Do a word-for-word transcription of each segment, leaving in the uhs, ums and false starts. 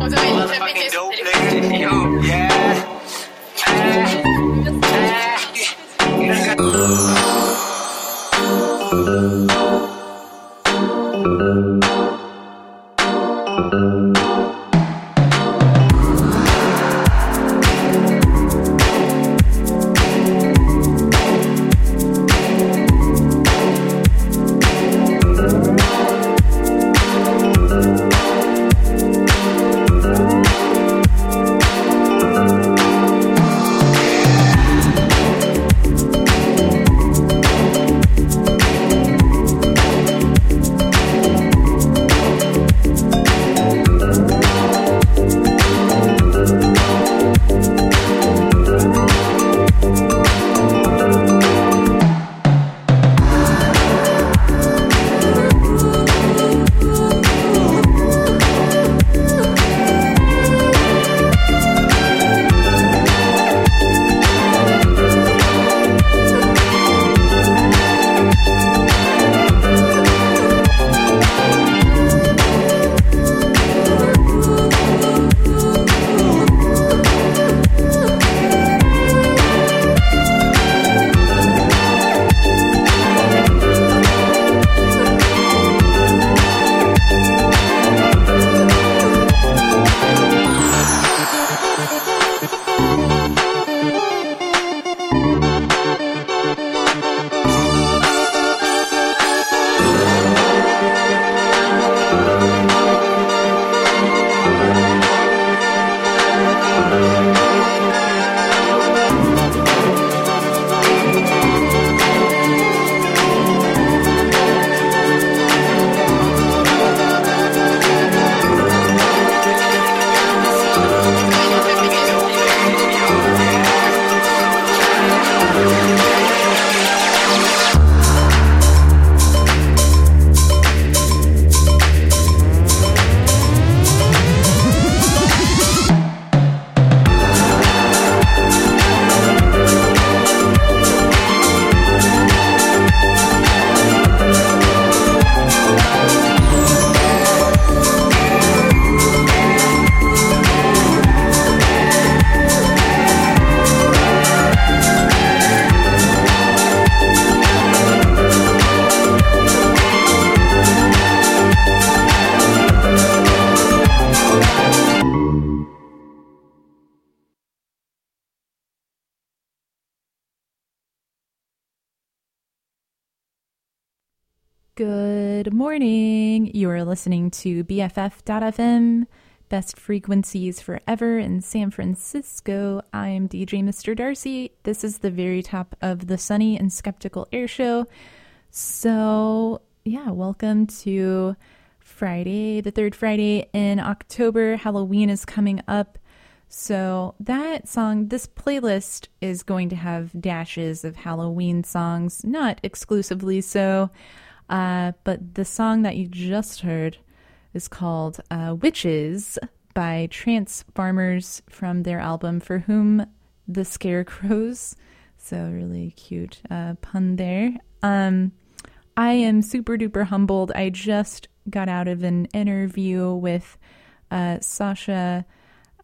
Motherfucking dope nigga. Yo, yeah. Yeah. Yeah. Yeah. Good morning. You are listening to B F F dot F M, Best Frequencies Forever in San Francisco. I am D J Mister Darcy. This is the very top of the Sunny and Skeptical Air Show. So, yeah, welcome to Friday, the third Friday in October. Halloween is coming up. So that song, this playlist is going to have dashes of Halloween songs, not exclusively so. Uh, but the song that you just heard is called uh, Witches by Trance Farmers from their album For Whom the Scarecrows. So really cute uh, pun there. Um, I am super duper humbled. I just got out of an interview with uh, Sasha.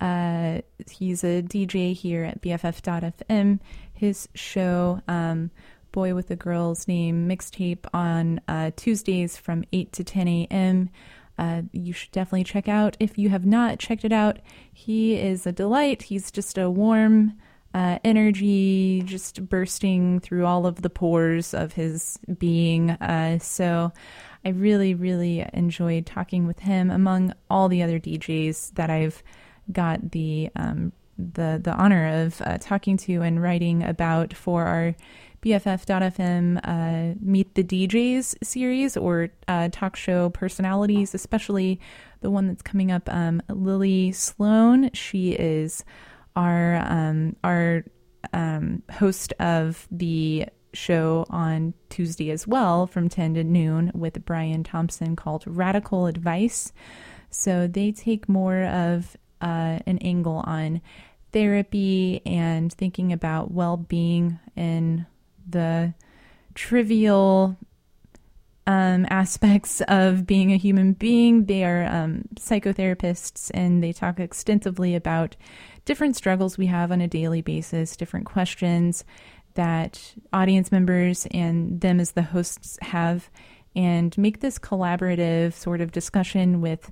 Uh, he's a D J here at B F F dot F M. His show... Um, Boy With a Girl's Name mixtape on uh, Tuesdays from eight to ten a.m. Uh, you should definitely check out if you have not checked it out. He is a delight. He's just a warm uh, energy, just bursting through all of the pores of his being. Uh, so I really, really enjoyed talking with him, among all the other D Js that I've got the um, the the honor of uh, talking to and writing about for our B F F dot F M uh, Meet the D Js series, or uh, talk show personalities, especially the one that's coming up, um, Lily Sloan. She is our um, our um, host of the show on Tuesday as well from ten to noon with Brian Thompson called Radical Advice. So they take more of uh, an angle on therapy and thinking about well-being in the trivial um, aspects of being a human being. They are um, psychotherapists, and they talk extensively about different struggles we have on a daily basis, different questions that audience members and them as the hosts have, and make this collaborative sort of discussion with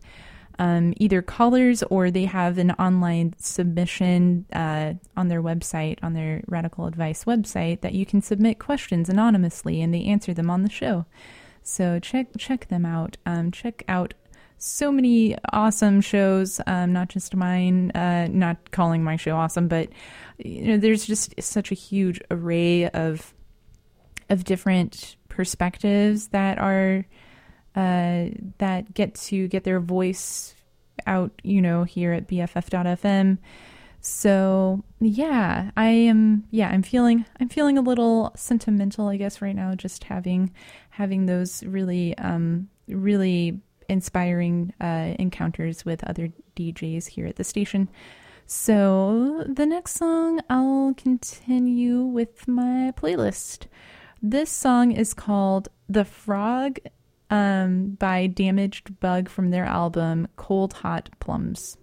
um, either callers, or they have an online submission uh, on their website, on their Radical Advice website, that you can submit questions anonymously and they answer them on the show. So check check them out. Um, check out so many awesome shows, um, not just mine, uh, not calling my show awesome, but you know, there's just such a huge array of of different perspectives that are uh, that get to get their voice out, you know, here at B F F dot F M. So yeah, I am. Yeah, I'm feeling. I'm feeling a little sentimental, I guess, right now. Just having having those really, um, really inspiring uh, encounters with other D Js here at the station. So the next song, I'll continue with my playlist. This song is called The Frog um, by Damaged Bug from their album Cold Hot Plums.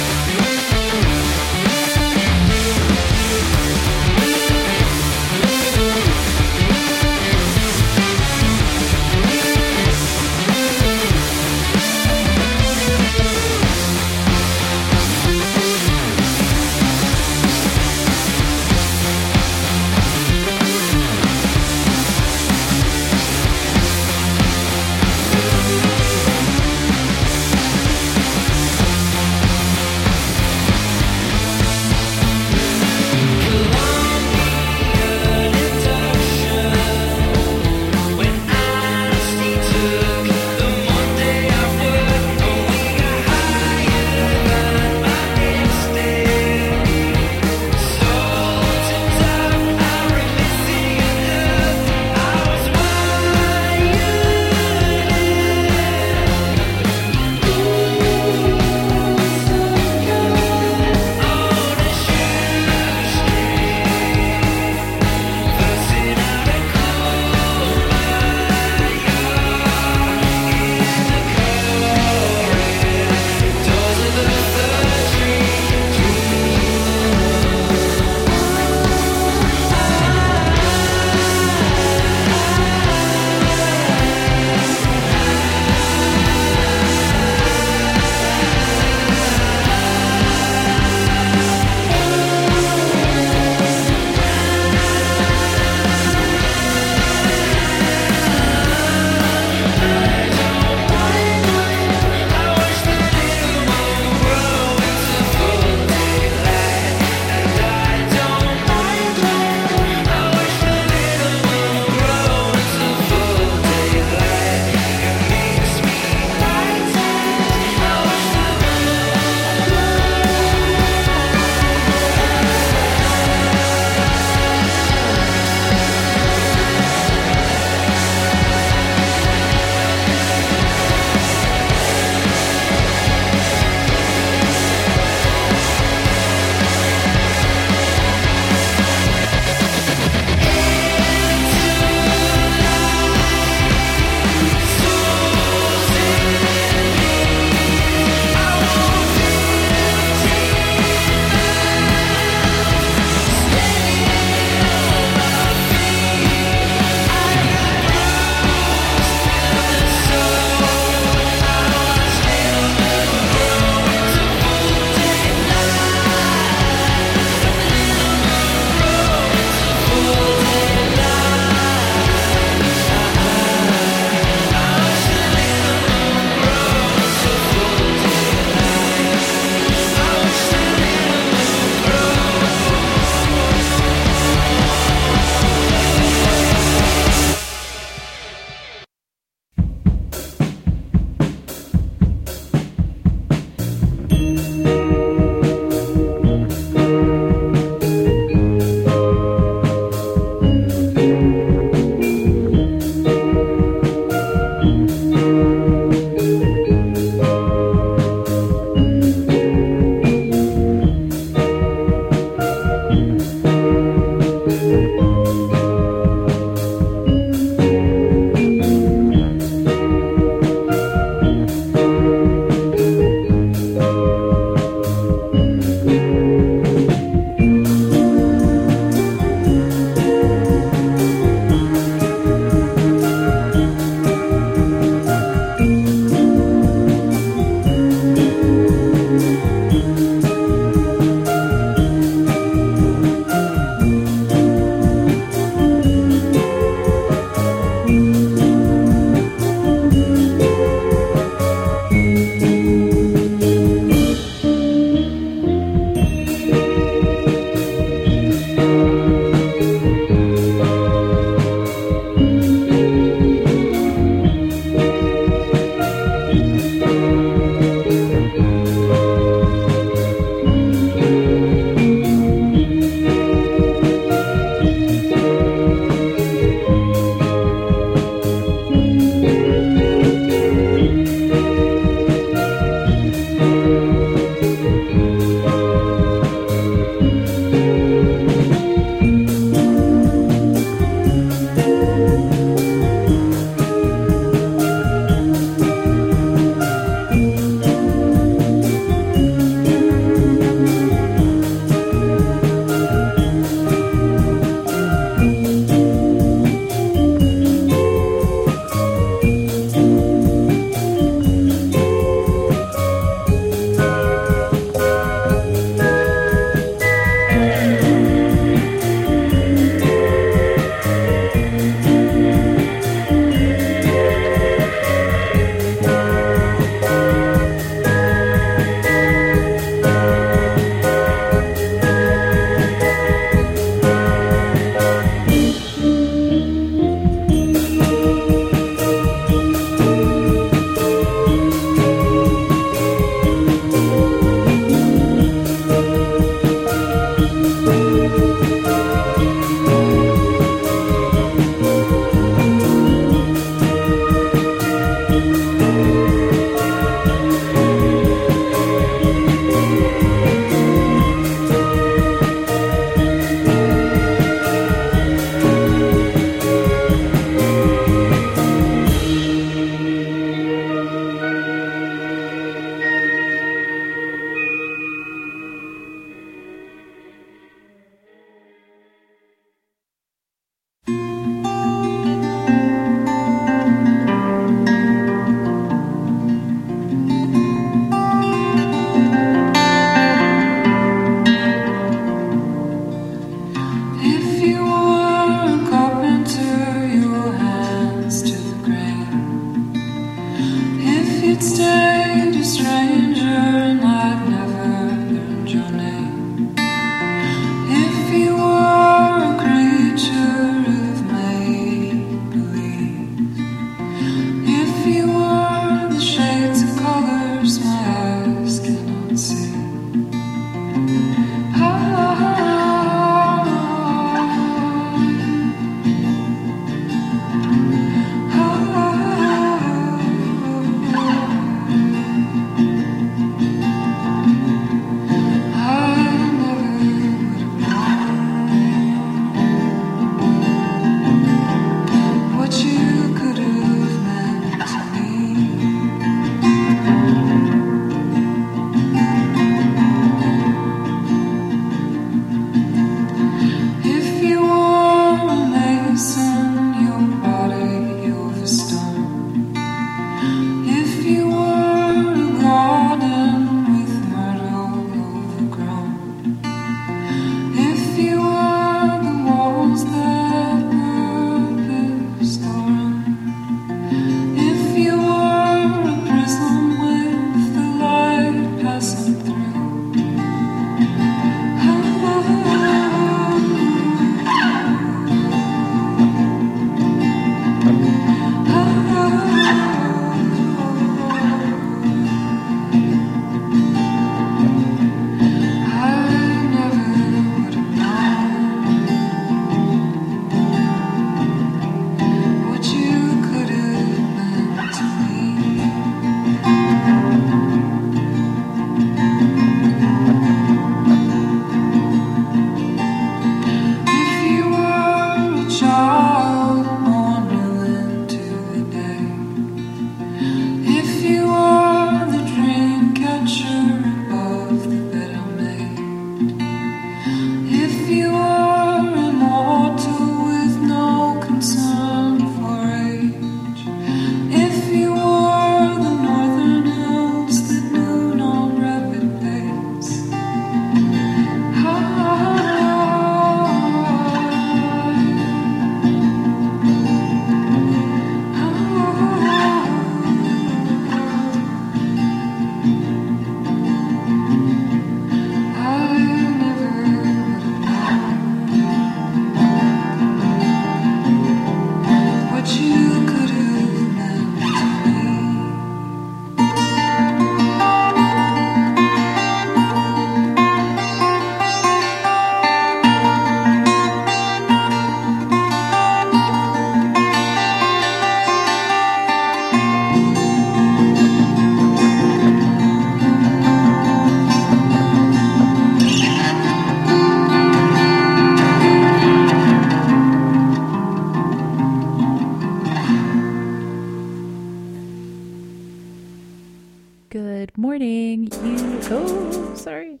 morning, you... Oh, sorry.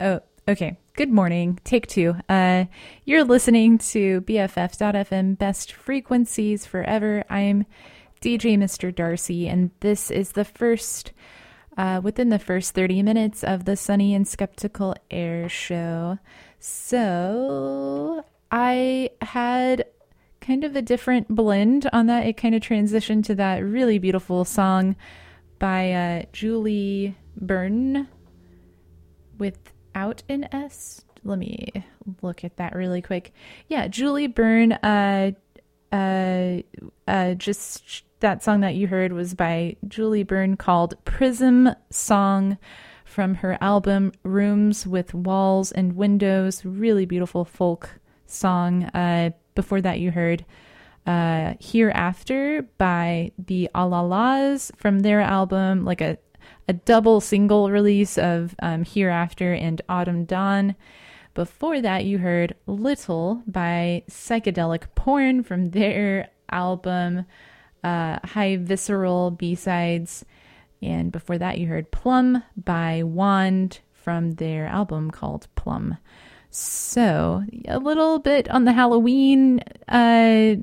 Oh, okay. Good morning. Take two. Uh, you're listening to B F F dot F M Best Frequencies Forever. I'm D J Mister Darcy, and this is the first... Uh, within the first thirty minutes of the Sunny and Skeptical Air Show. So I had kind of a different blend on that. It kind of transitioned to that really beautiful song by uh, Julie Byrne without an S. Let me look at that really quick. Yeah, Julie Byrne, uh, uh, uh, just... that song that you heard was by Julie Byrne called Prism Song from her album Rooms with Walls and Windows. Really beautiful folk song. Uh, before that you heard uh, Hereafter by the Alalas from their album, like a, a double single release of um, Hereafter and Autumn Dawn. Before that you heard Little by Psychedelic Porn from their album Uh, High Visceral B-Sides, and before that you heard Plum by Wand from their album called Plum. So a little bit on the Halloween uh,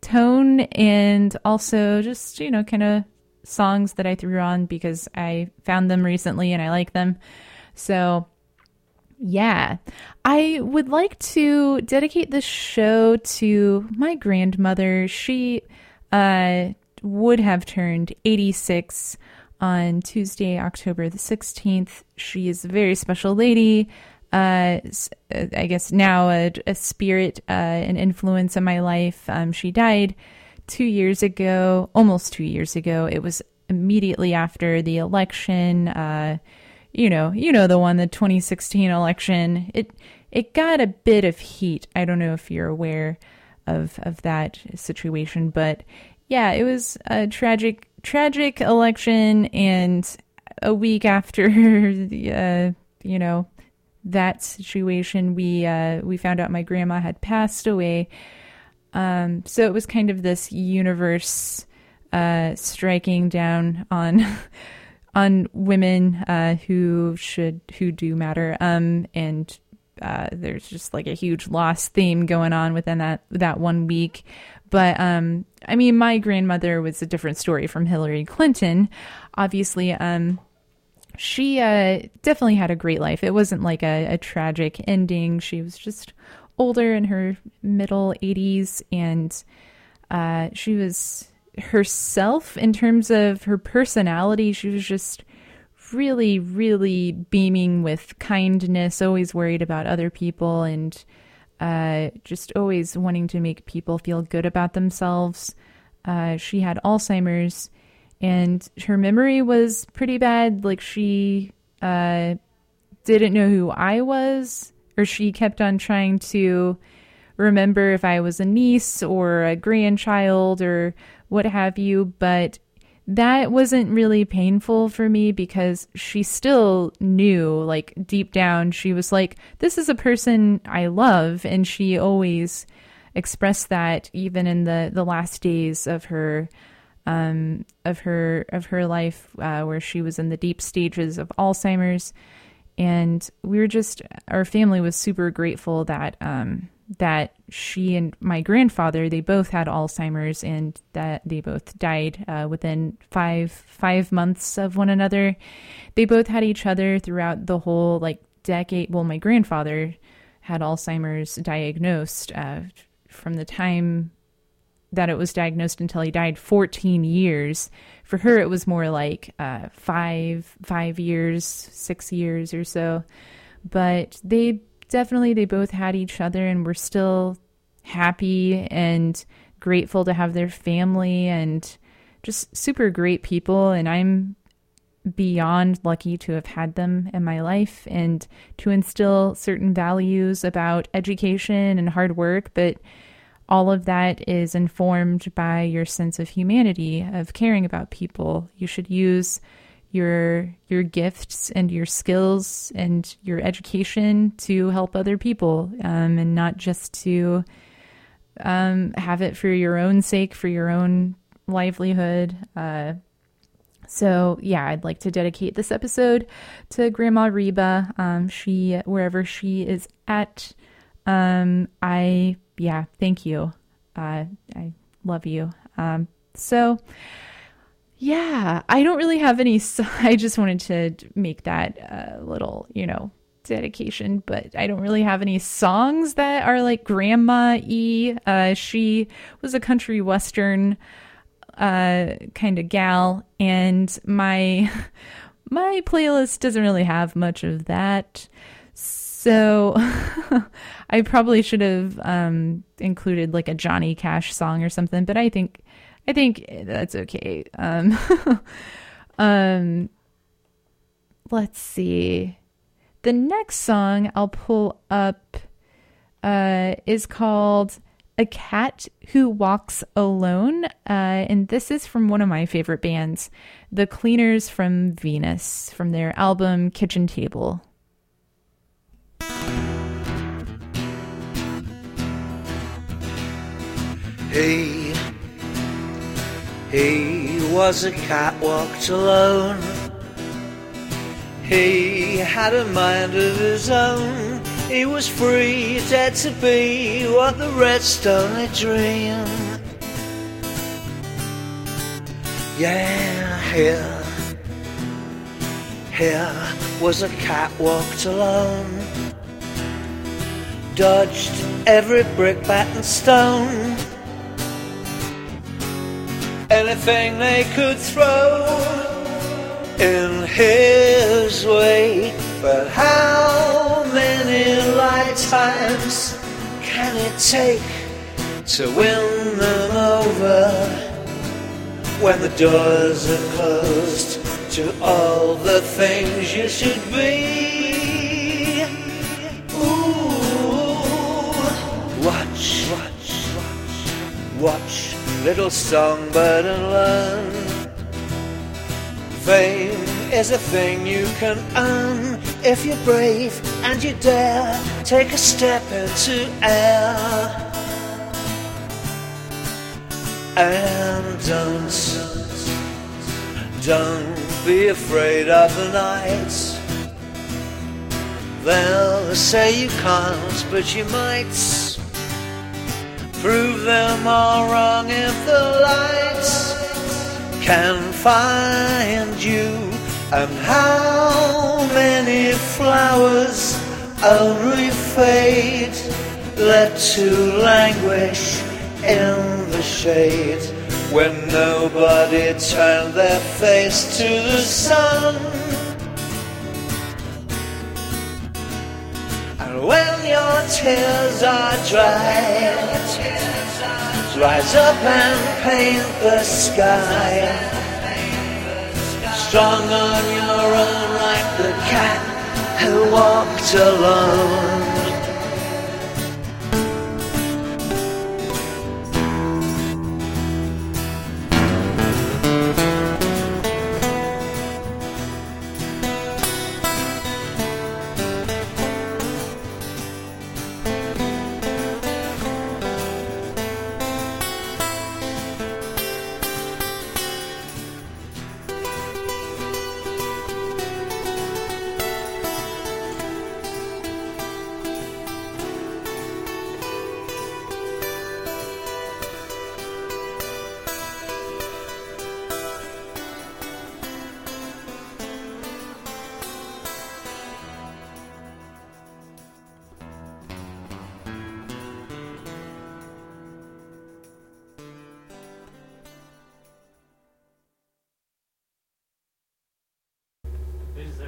tone, and also just, you know, kind of songs that I threw on because I found them recently and I like them. So yeah, I would like to dedicate this show to my grandmother. She Uh, would have turned eighty-six on Tuesday, October the sixteenth. She is a very special lady. Uh, I guess now a, a spirit, uh, an influence in my life. Um, she died two years ago, almost two years ago. It was immediately after the election. Uh, you know, you know the one, the twenty sixteen election. It it got a bit of heat. I don't know if you're aware of of that situation, but yeah, it was a tragic tragic election, and a week after uh, you know that situation, we uh, we found out my grandma had passed away. Um, so it was kind of this universe uh, striking down on on women uh, who should who do matter, um, and. Uh, there's just like a huge loss theme going on within that, that one week. But, um, I mean, my grandmother was a different story from Hillary Clinton. Obviously, um, she, uh, definitely had a great life. It wasn't like a, a tragic ending. She was just older, in her middle eighties. And, uh, she was herself in terms of her personality. She was just really, really beaming with kindness, always worried about other people, and uh, just always wanting to make people feel good about themselves. Uh, she had Alzheimer's, and her memory was pretty bad. Like, she uh, didn't know who I was, or she kept on trying to remember if I was a niece or a grandchild or what have you, but that wasn't really painful for me because she still knew, like, deep down, she was like, this is a person I love. And she always expressed that even in the, the last days of her, um, of her, of her life, uh, where she was in the deep stages of Alzheimer's. And we were just, our family was super grateful that, um, that she and my grandfather, they both had Alzheimer's, and that they both died uh, within five five months of one another. They both had each other throughout the whole, like, decade. Well, my grandfather had Alzheimer's diagnosed uh, from the time that it was diagnosed until he died, fourteen years. For her, it was more like uh, five five years, six years or so. But they Definitely, they both had each other and were still happy and grateful to have their family, and just super great people. And I'm beyond lucky to have had them in my life and to instill certain values about education and hard work. But all of that is informed by your sense of humanity, of caring about people. You should use your your gifts and your skills and your education to help other people, um, and not just to um, have it for your own sake, for your own livelihood. Uh, So yeah, I'd like to dedicate this episode to Grandma Reba. Um, she, wherever she is at, um, I, yeah, thank you. Uh, I love you. Um, so yeah, I don't really have any, so I just wanted to make that uh, little, you know, dedication, but I don't really have any songs that are like grandma-y. Uh, she was a country western uh, kind of gal, and my my playlist doesn't really have much of that. So I probably should have um, included like a Johnny Cash song or something, but I think I think that's okay. Um, um, let's see. The next song I'll pull up uh, is called A Cat Who Walks Alone, uh, and this is from one of my favorite bands, The Cleaners from Venus, from their album Kitchen Table. He, he was a cat walked alone. He had a mind of his own. He was free, dared to be what the rest only dream. Yeah, here, here was a cat walked alone. Dodged every brick, bat and stone. Anything they could throw in his way, but how many lifetimes can it take to win them over when the doors are closed to all the things you should be? Ooh, watch, watch, watch, watch, little songbird and learn. Fame is a thing you can earn if you're brave and you dare take a step into air. And don't, don't be afraid of the night. They'll say you can't, but you might. Prove them all wrong if the lights can find you. And how many flowers only fade, left to languish in the shade, when nobody turned their face to the sun. And when your tears are dry, rise up and paint the sky. Strong on your own like the cat who walked alone. It's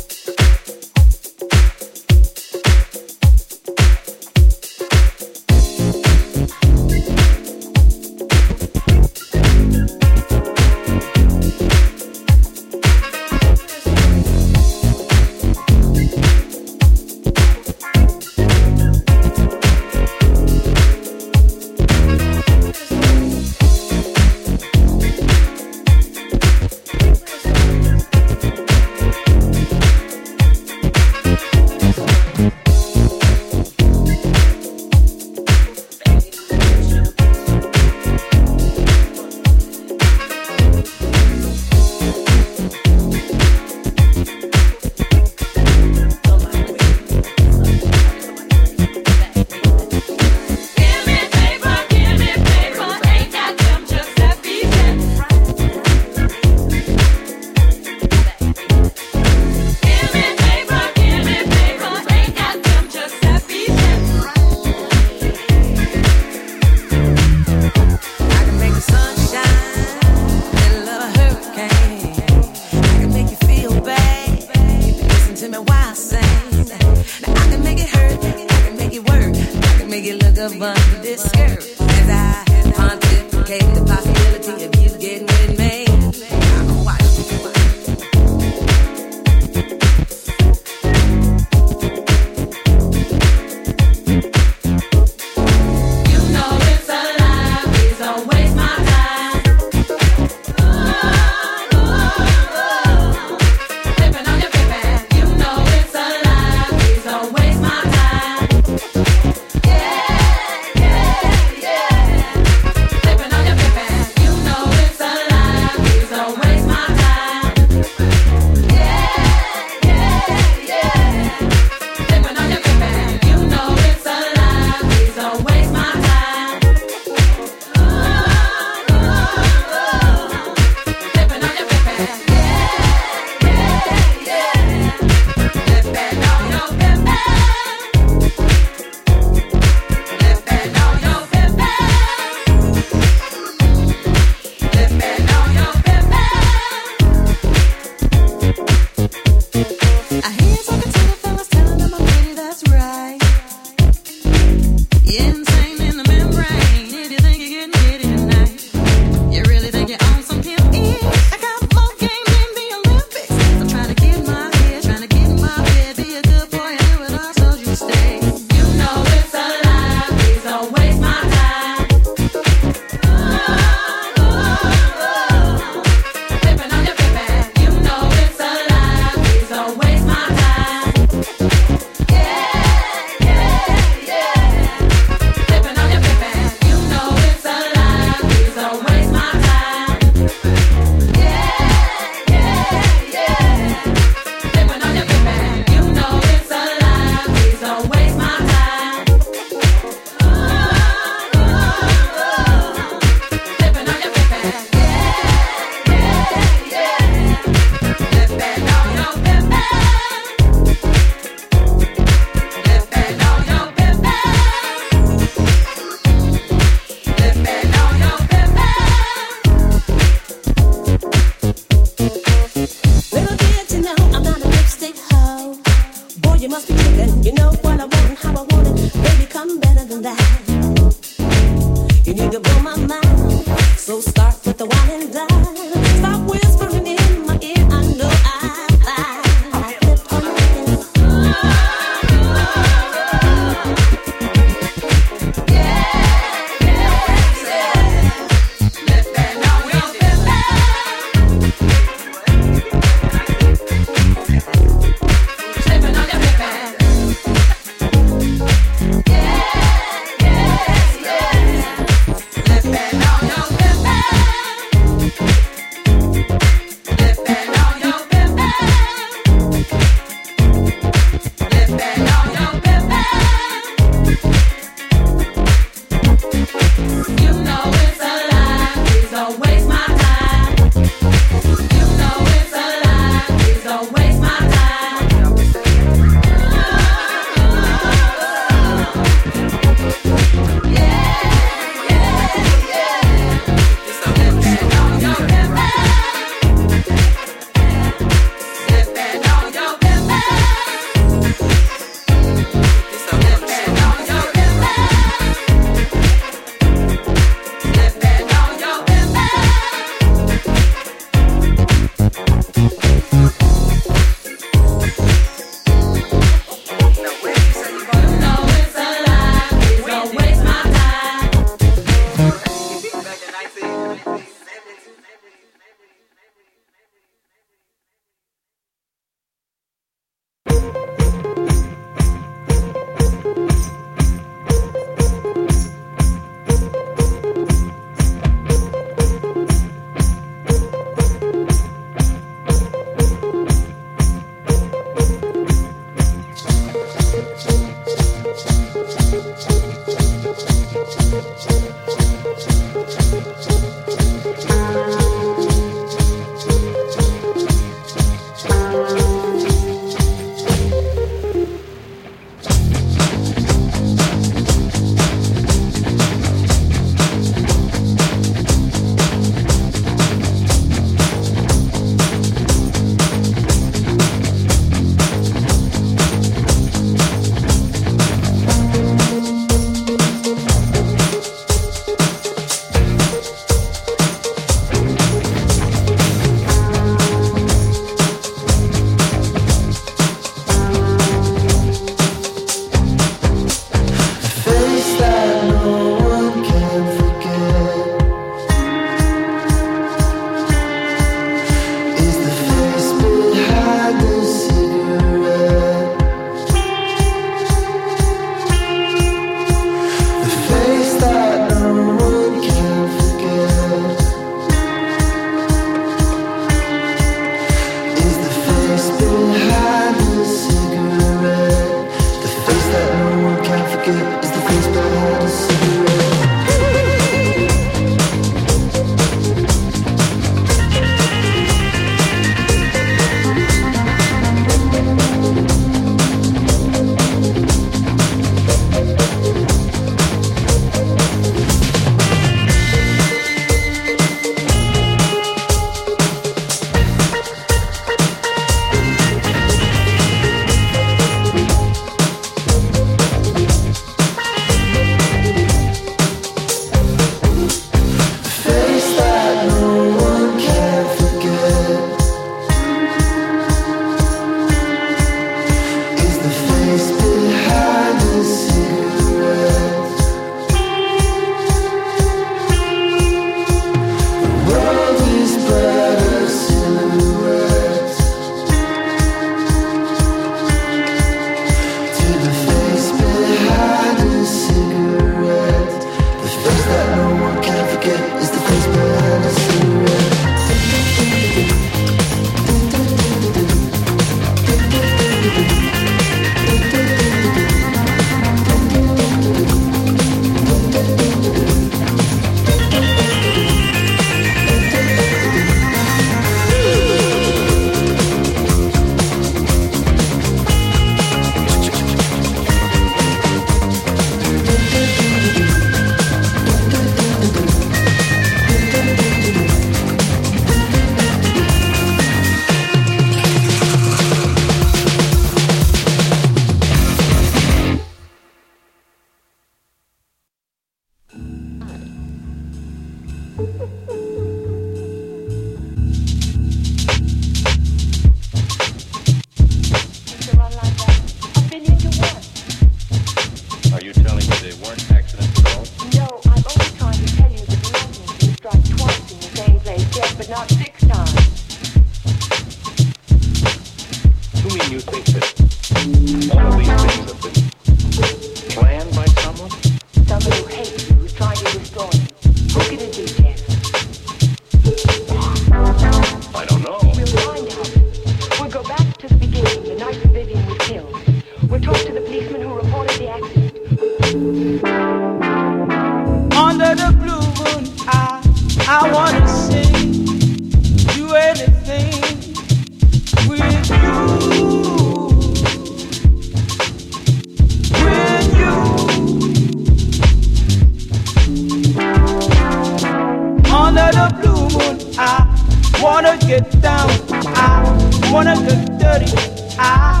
wanna get down, I wanna get dirty, I,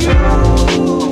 you.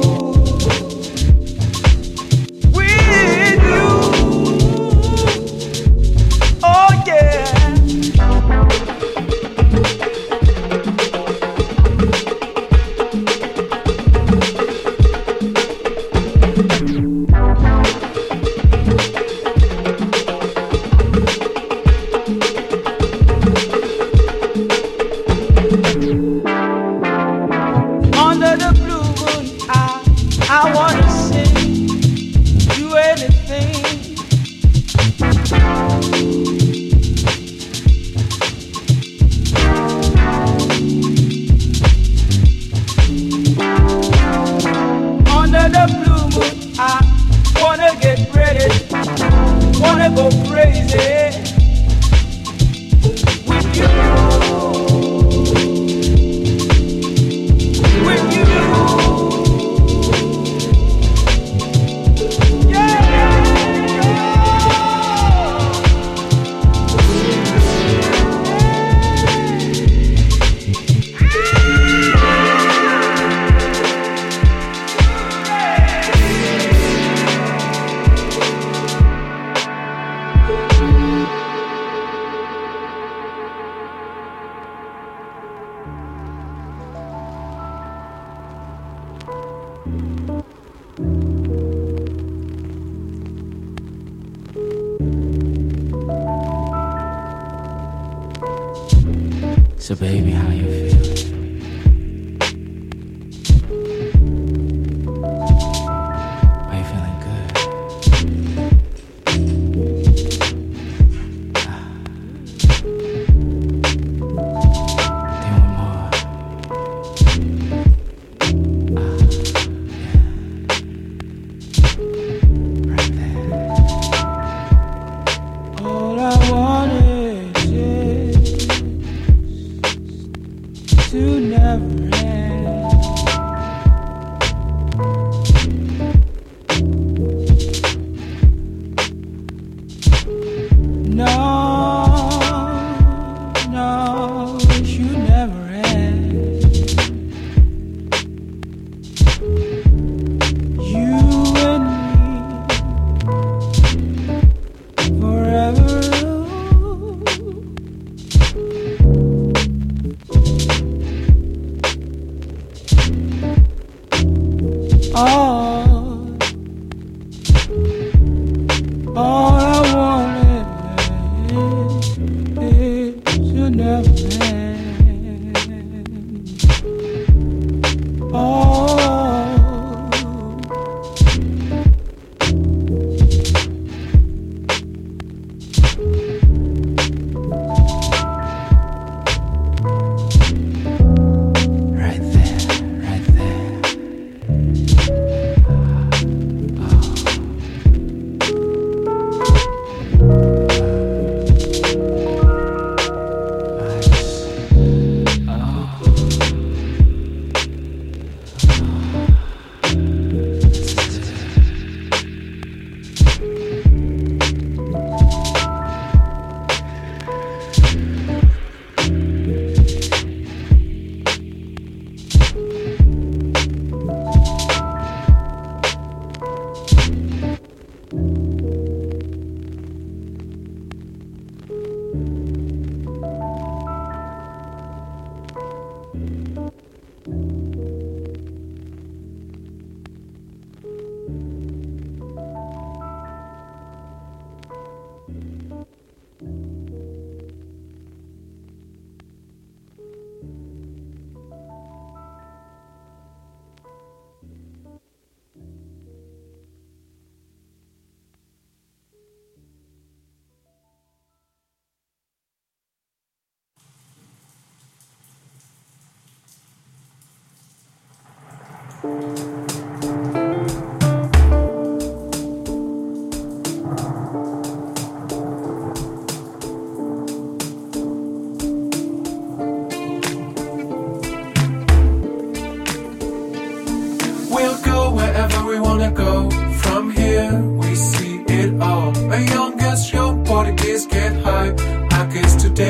Today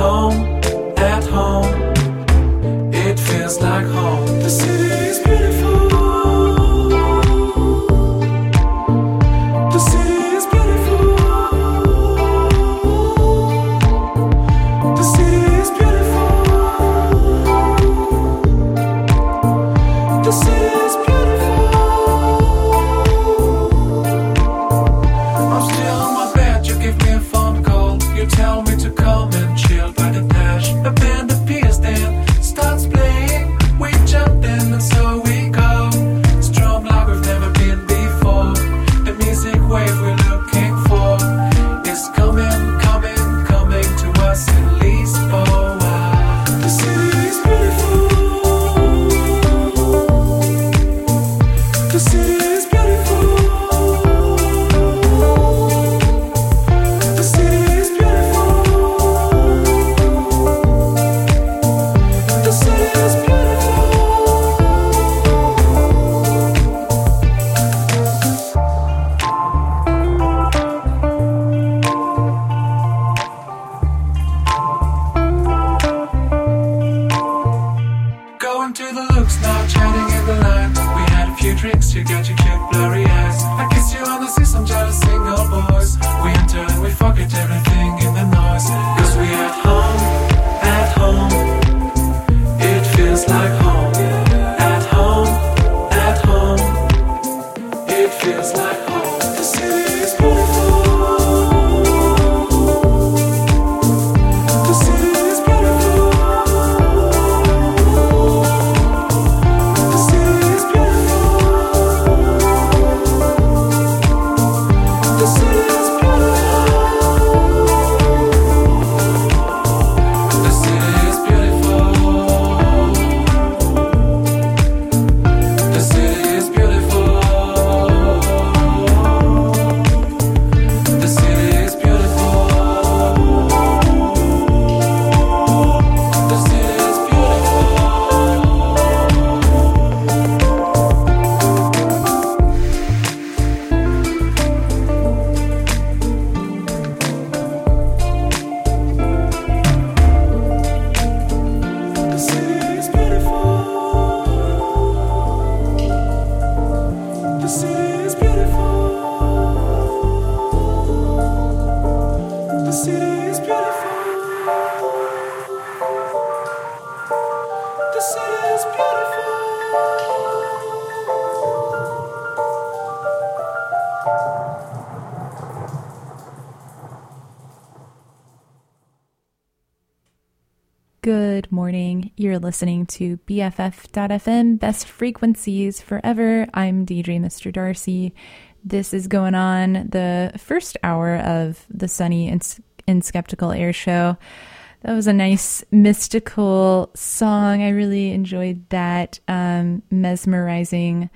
home, at home. It feels like home. The city is beautiful. The city is beautiful. The city is beautiful. The city is beautiful. I'm still on my bed. You give me a phone call. You tell me to come and chill by the dash. A band appears then starts playing. We jump in and so we go. Strum like we've never been before. The music wave we're looking for is coming, coming, coming to us at least for a while. The city is beautiful. The city is beautiful. The city is beautiful. The city is beautiful. Going to the looks now, chatting in the line. We had a few drinks, you got your cute blurry eyes. I kiss you on the system, jealous single boys. We enter and we forget everything in the noise. Cause we at home, at home. It feels like home. At home, at home. It feels like home. The city is beautiful. The city is beautiful. The city is beautiful. The city is beautiful. The city is beautiful. The city is beautiful. The city is beautiful. The city is beautiful. The city is beautiful. The city is beautiful. The city is beautiful. The city is beautiful. Good morning. You're listening to B F F dot F M, Best Frequencies Forever. I'm D J Mister Darcy. This is going on the first hour of the Sunny and, S- and Skeptical Air Show. That was a nice mystical song. I really enjoyed that um, mesmerizing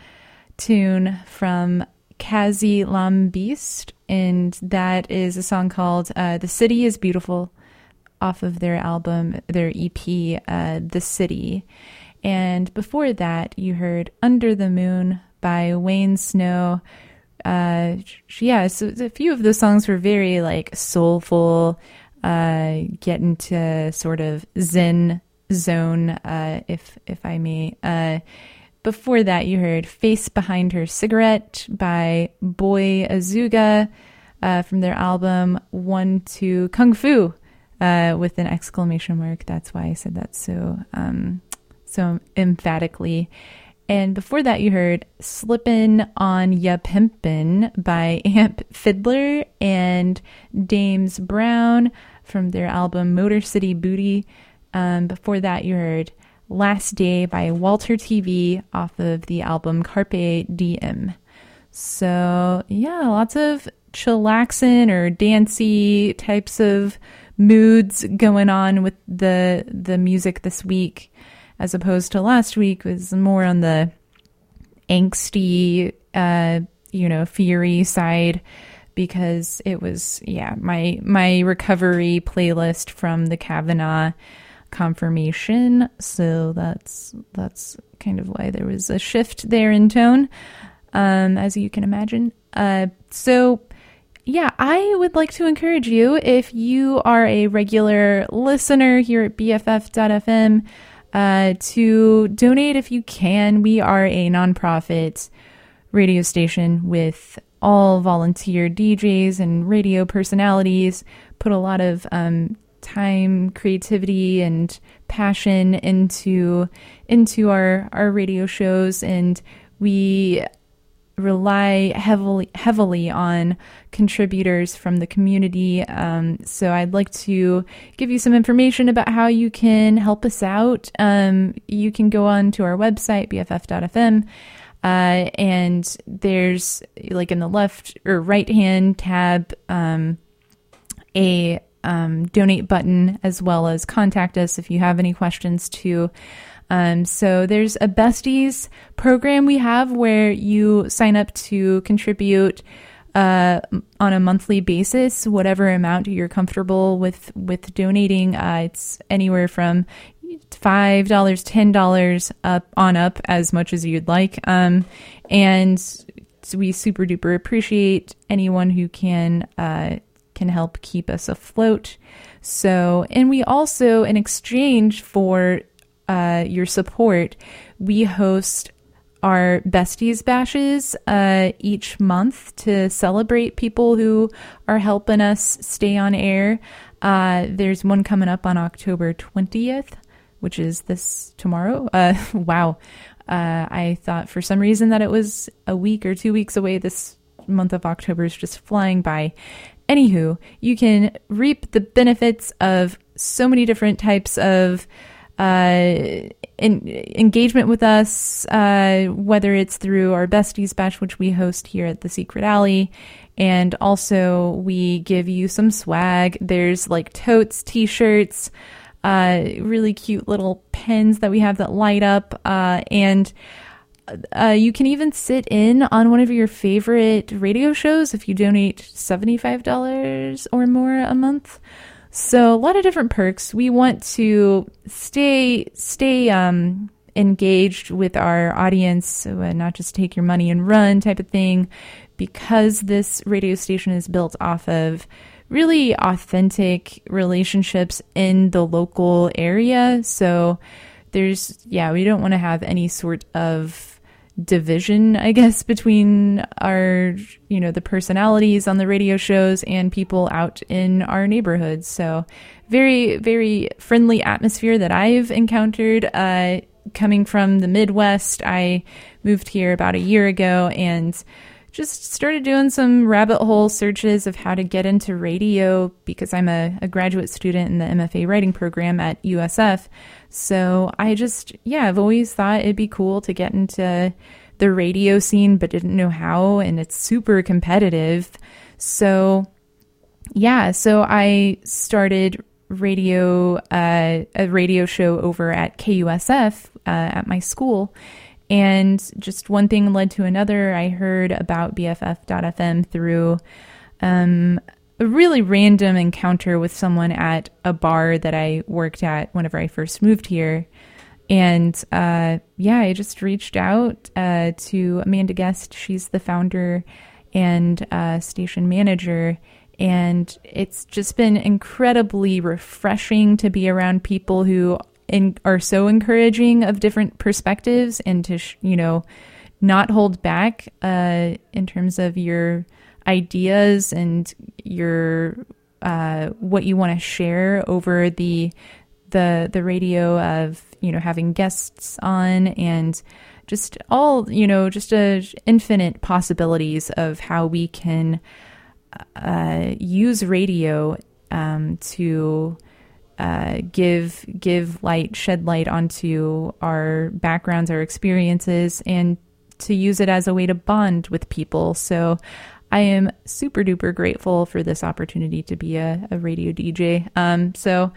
tune from Kazi Lambeast, and that is a song called uh, The City is Beautiful, off of their album, their E P, uh, The City. And before that, you heard Under the Moon by Wayne Snow. Uh, sh- yeah, so a few of those songs were very, like, soulful, uh, get into sort of zen zone, uh, if if I may. Uh, before that, you heard Face Behind Her Cigarette by Boy Azuga uh, from their album One Two Kung Fu. Uh, with an exclamation mark. That's why I said that so um, so emphatically. And before that, you heard Slippin' on Ya Pimpin' by Amp Fiddler and Dames Brown from their album Motor City Booty. Um, before that, you heard Last Day by Walter T V off of the album Carpe Diem. So, yeah, lots of chillaxin' or dancey types of moods going on with the the music this week, as opposed to last week was more on the angsty, uh, you know, fury side, because it was, yeah, my my recovery playlist from the Kavanaugh confirmation. So that's that's kind of why there was a shift there in tone, um, as you can imagine. Uh, so yeah, I would like to encourage you, if you are a regular listener here at B F F dot F M, uh, to donate if you can. We are a nonprofit radio station with all volunteer D Js and radio personalities. Put a lot of um, time, creativity, and passion into into our, our radio shows, and we rely heavily heavily on contributors from the community. Um, so I'd like to give you some information about how you can help us out. Um, you can go on to our website, B F F dot F M, uh, and there's, like, in the left or right hand tab, um, a um, donate button, as well as contact us if you have any questions too. Um, so there's a Besties program we have where you sign up to contribute uh, on a monthly basis, whatever amount you're comfortable with, with donating. Uh, it's anywhere from five dollars, ten dollars up on up, as much as you'd like. Um, and we super duper appreciate anyone who can uh, can help keep us afloat. So, and we also, in exchange for Uh, your support, we host our Besties Bashes uh, each month to celebrate people who are helping us stay on air. Uh, there's one coming up on October twentieth, which is this tomorrow. Uh, wow. Uh, I thought for some reason that it was a week or two weeks away. This month of October is just flying by. Anywho, you can reap the benefits of so many different types of Uh, in, engagement with us, uh, whether it's through our Besties Bash, which we host here at the Secret Alley, and also we give you some swag. There's, like, totes, t-shirts, uh, really cute little pens that we have that light up, uh, and uh, you can even sit in on one of your favorite radio shows if you donate seventy-five dollars or more a month. So a lot of different perks. We want to stay stay um, engaged with our audience, so, uh, not just take your money and run type of thing, because this radio station is built off of really authentic relationships in the local area. So there's, yeah, we don't want to have any sort of division, I guess, between our, you know, the personalities on the radio shows and people out in our neighborhoods. So very, very friendly atmosphere that I've encountered. Uh, coming from the Midwest, I moved here about a year ago and just started doing some rabbit hole searches of how to get into radio, because I'm a, a graduate student in the M F A writing program at U S F. So I just, yeah, I've always thought it'd be cool to get into the radio scene, but didn't know how, and it's super competitive. So yeah, so I started radio, uh, a radio show over at K U S F uh, at my school. And just one thing led to another. I heard about B F F dot F M through um, a really random encounter with someone at a bar that I worked at whenever I first moved here. And uh, yeah, I just reached out uh, to Amanda Guest. She's the founder and uh, station manager. And it's just been incredibly refreshing to be around people who and are so encouraging of different perspectives, and to, sh- you know, not hold back uh, in terms of your ideas and your uh, what you want to share over the the the radio of, you know, having guests on, and just all, you know, just a infinite possibilities of how we can uh, use radio um, to Uh, give give light, shed light onto our backgrounds, our experiences, and to use it as a way to bond with people. So I am super duper grateful for this opportunity to be a, a radio D J. Um, so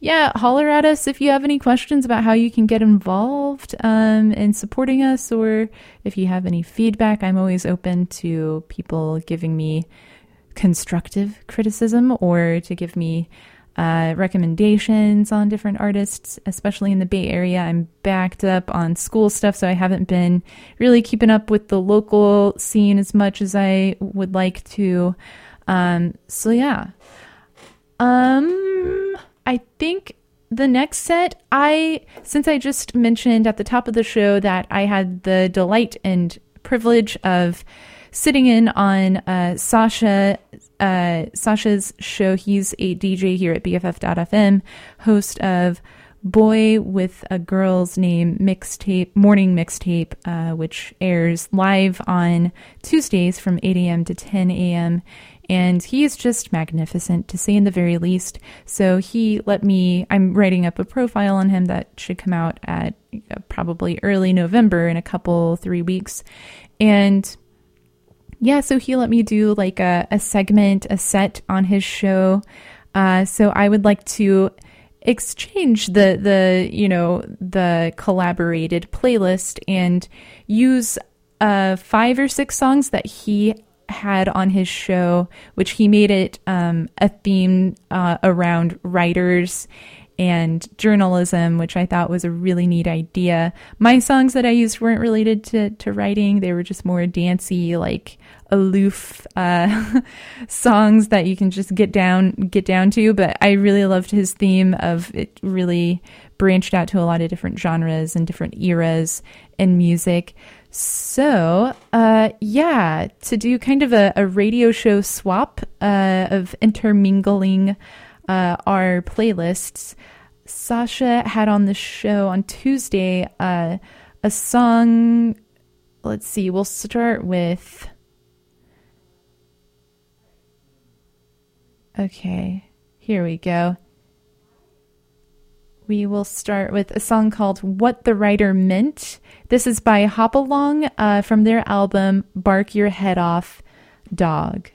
yeah, holler at us if you have any questions about how you can get involved um, in supporting us, or if you have any feedback. I'm always open to people giving me constructive criticism, or to give me Uh, recommendations on different artists, especially in the Bay Area. I'm backed up on school stuff, so I haven't been really keeping up with the local scene as much as I would like to. Um, so yeah. Um, I think the next set, I, since I just mentioned at the top of the show that I had the delight and privilege of sitting in on uh, Sasha, uh, Sasha's show. He's a D J here at B F F dot F M, host of Boy With a Girl's Name mixtape, morning mixtape, uh, which airs live on Tuesdays from eight a.m. to ten a.m. And he is just magnificent, to say in the very least. So he let me, I'm writing up a profile on him that should come out at probably early November, in a couple, three weeks. And yeah, so he let me do like a, a segment, a set on his show. Uh, so I would like to exchange the, the, you know, the collaborated playlist and use uh, five or six songs that he had on his show, which he made it um, a theme uh, around writers and journalism, which I thought was a really neat idea. My songs that I used weren't related to, to writing. They were just more dancey, like aloof uh, songs that you can just get down, get down to. But I really loved his theme of it really branched out to a lot of different genres and different eras in music. So, uh, yeah, to do kind of a, a radio show swap uh, of intermingling uh, our playlists, Sasha had on the show on Tuesday uh, a song. Let's see, we'll start with. Okay, here we go. We will start with a song called What the Writer Meant. This is by Hop Along uh, from their album Bark Your Head Off, Dog.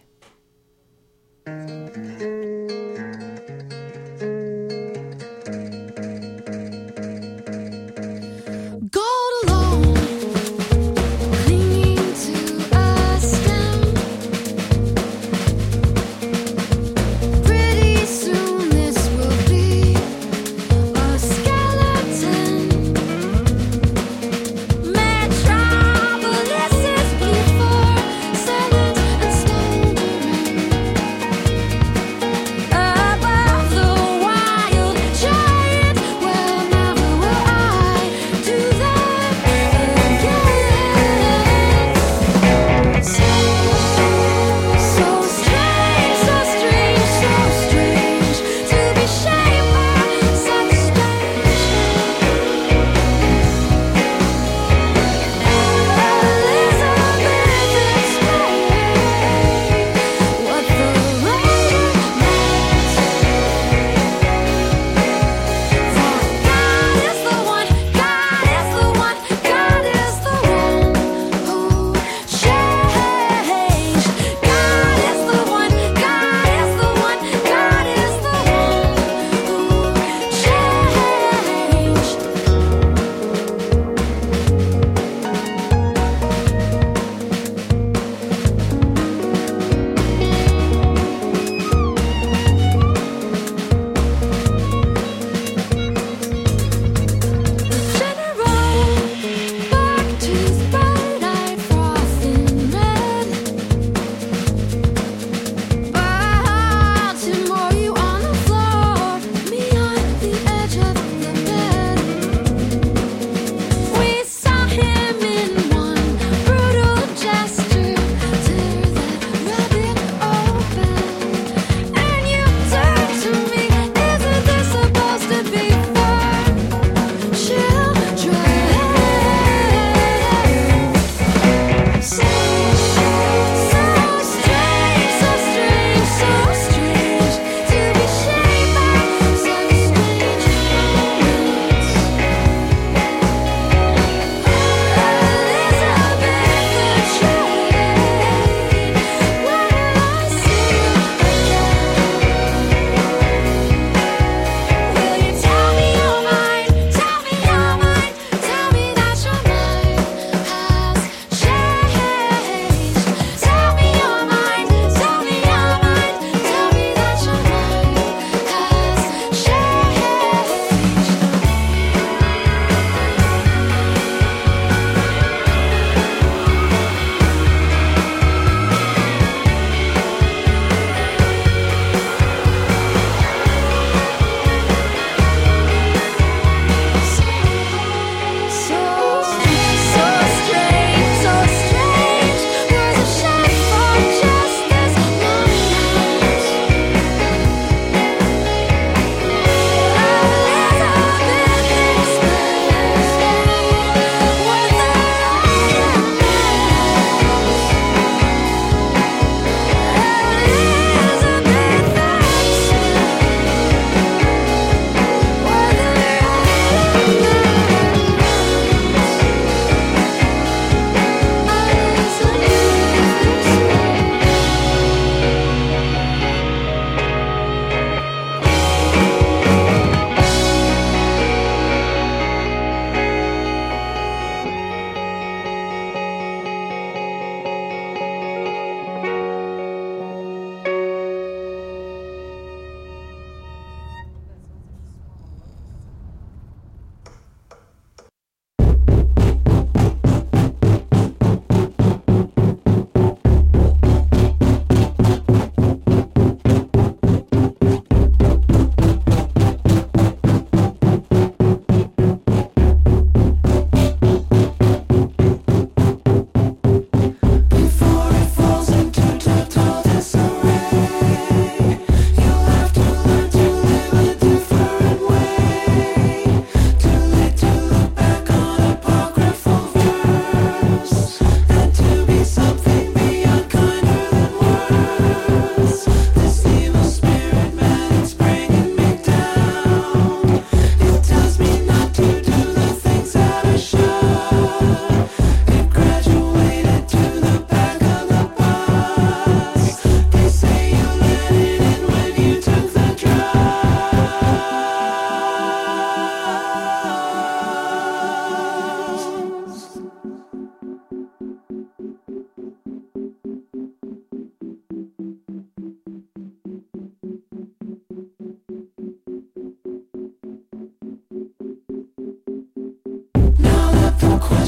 Thank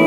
you.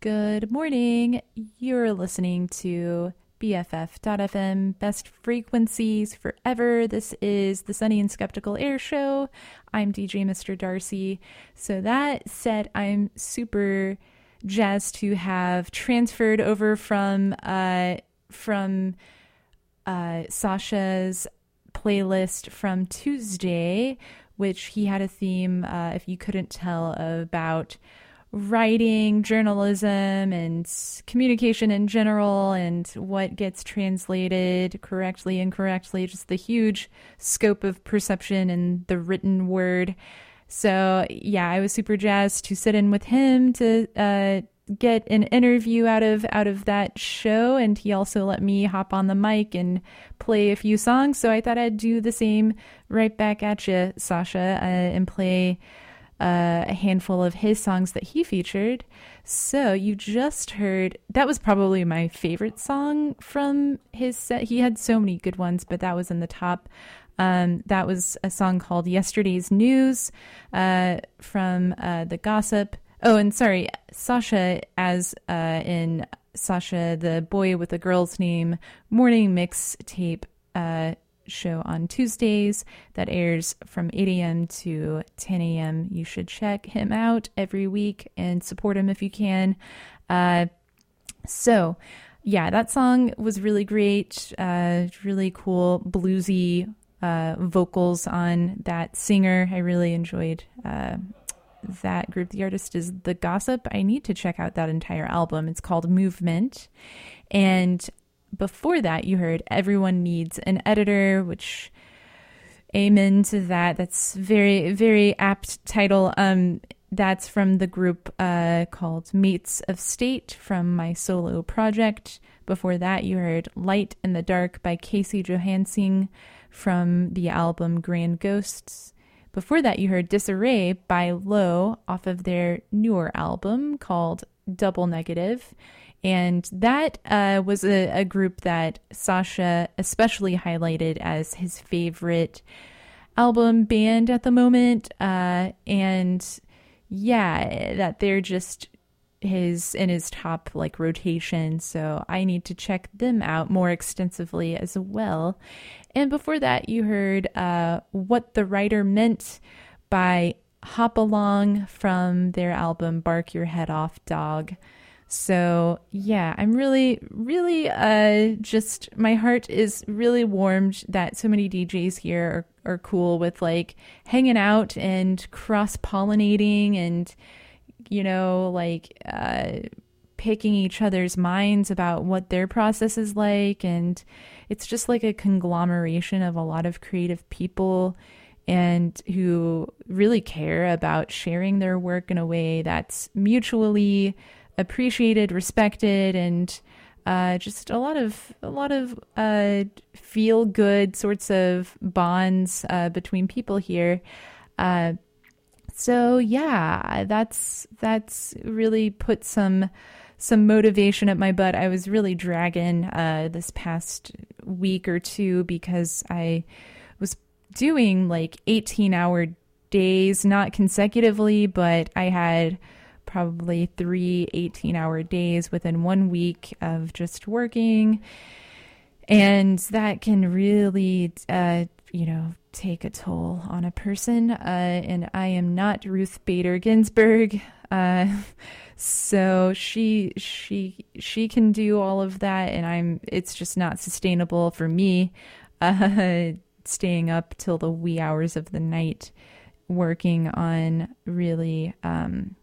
Good morning. You're listening to B F F dot F M, Best Frequencies Forever. This is the Sunny and Skeptical Air Show. I'm D J Mister Darcy. So that said, I'm super jazzed to have transferred over from uh, from uh, Sasha's playlist from Tuesday, which he had a theme, uh, if you couldn't tell, about writing, journalism, and communication in general, and what gets translated correctly, incorrectly, just the huge scope of perception in the written word. So yeah, I was super jazzed to sit in with him to uh, get an interview out of out of that show, and he also let me hop on the mic and play a few songs. So I thought I'd do the same right back at you, Sasha, uh, and play Uh, a handful of his songs that he featured. So you just heard, that was probably my favorite song from his set. He had so many good ones, but that was in the top. Um, that was a song called Yesterday's News uh, from uh, The Gossip. Oh, and sorry, Sasha, as uh, in Sasha, the Boy With a Girl's Name morning mixtape uh show on Tuesdays that airs from eight a.m. to ten a.m. You should check him out every week and support him if you can. Uh, so yeah, that song was really great. Uh, really cool bluesy uh, vocals on that singer. I really enjoyed uh, that group. The artist is The Gossip. I need to check out that entire album. It's called Movement. And before that, you heard Everyone Needs an Editor, which, amen to that. That's very, very apt title. Um, that's from the group uh, called Mates of State from my solo project. Before that, you heard Light in the Dark by Casey Johansing from the album Grand Ghosts. Before that, you heard Disarray by Low off of their newer album called Double Negative. And that uh, was a, a group that Sasha especially highlighted as his favorite album band at the moment. Uh, and yeah, that they're just his in his top like rotation. So I need to check them out more extensively as well. And before that, you heard uh, What the Writer Meant by Hop Along from their album Bark Your Head Off, Dog. So yeah, I'm really, really uh, just, my heart is really warmed that so many D Js here are, are cool with like hanging out and cross-pollinating and, you know, like uh, picking each other's minds about what their process is like. And it's just like a conglomeration of a lot of creative people and who really care about sharing their work in a way that's mutually appreciated, respected, and uh, just a lot of a lot of uh, feel good sorts of bonds uh, between people here. Uh, so yeah, that's that's really put some some motivation up my butt. I was really dragging uh, this past week or two because I was doing like eighteen-hour days, not consecutively, but I had probably three eighteen-hour days within one week of just working. And that can really, uh, you know, take a toll on a person. Uh, and I am not Ruth Bader Ginsburg. Uh, so she, she, she can do all of that. And I'm, it's just not sustainable for me, uh, staying up till the wee hours of the night working on really, um,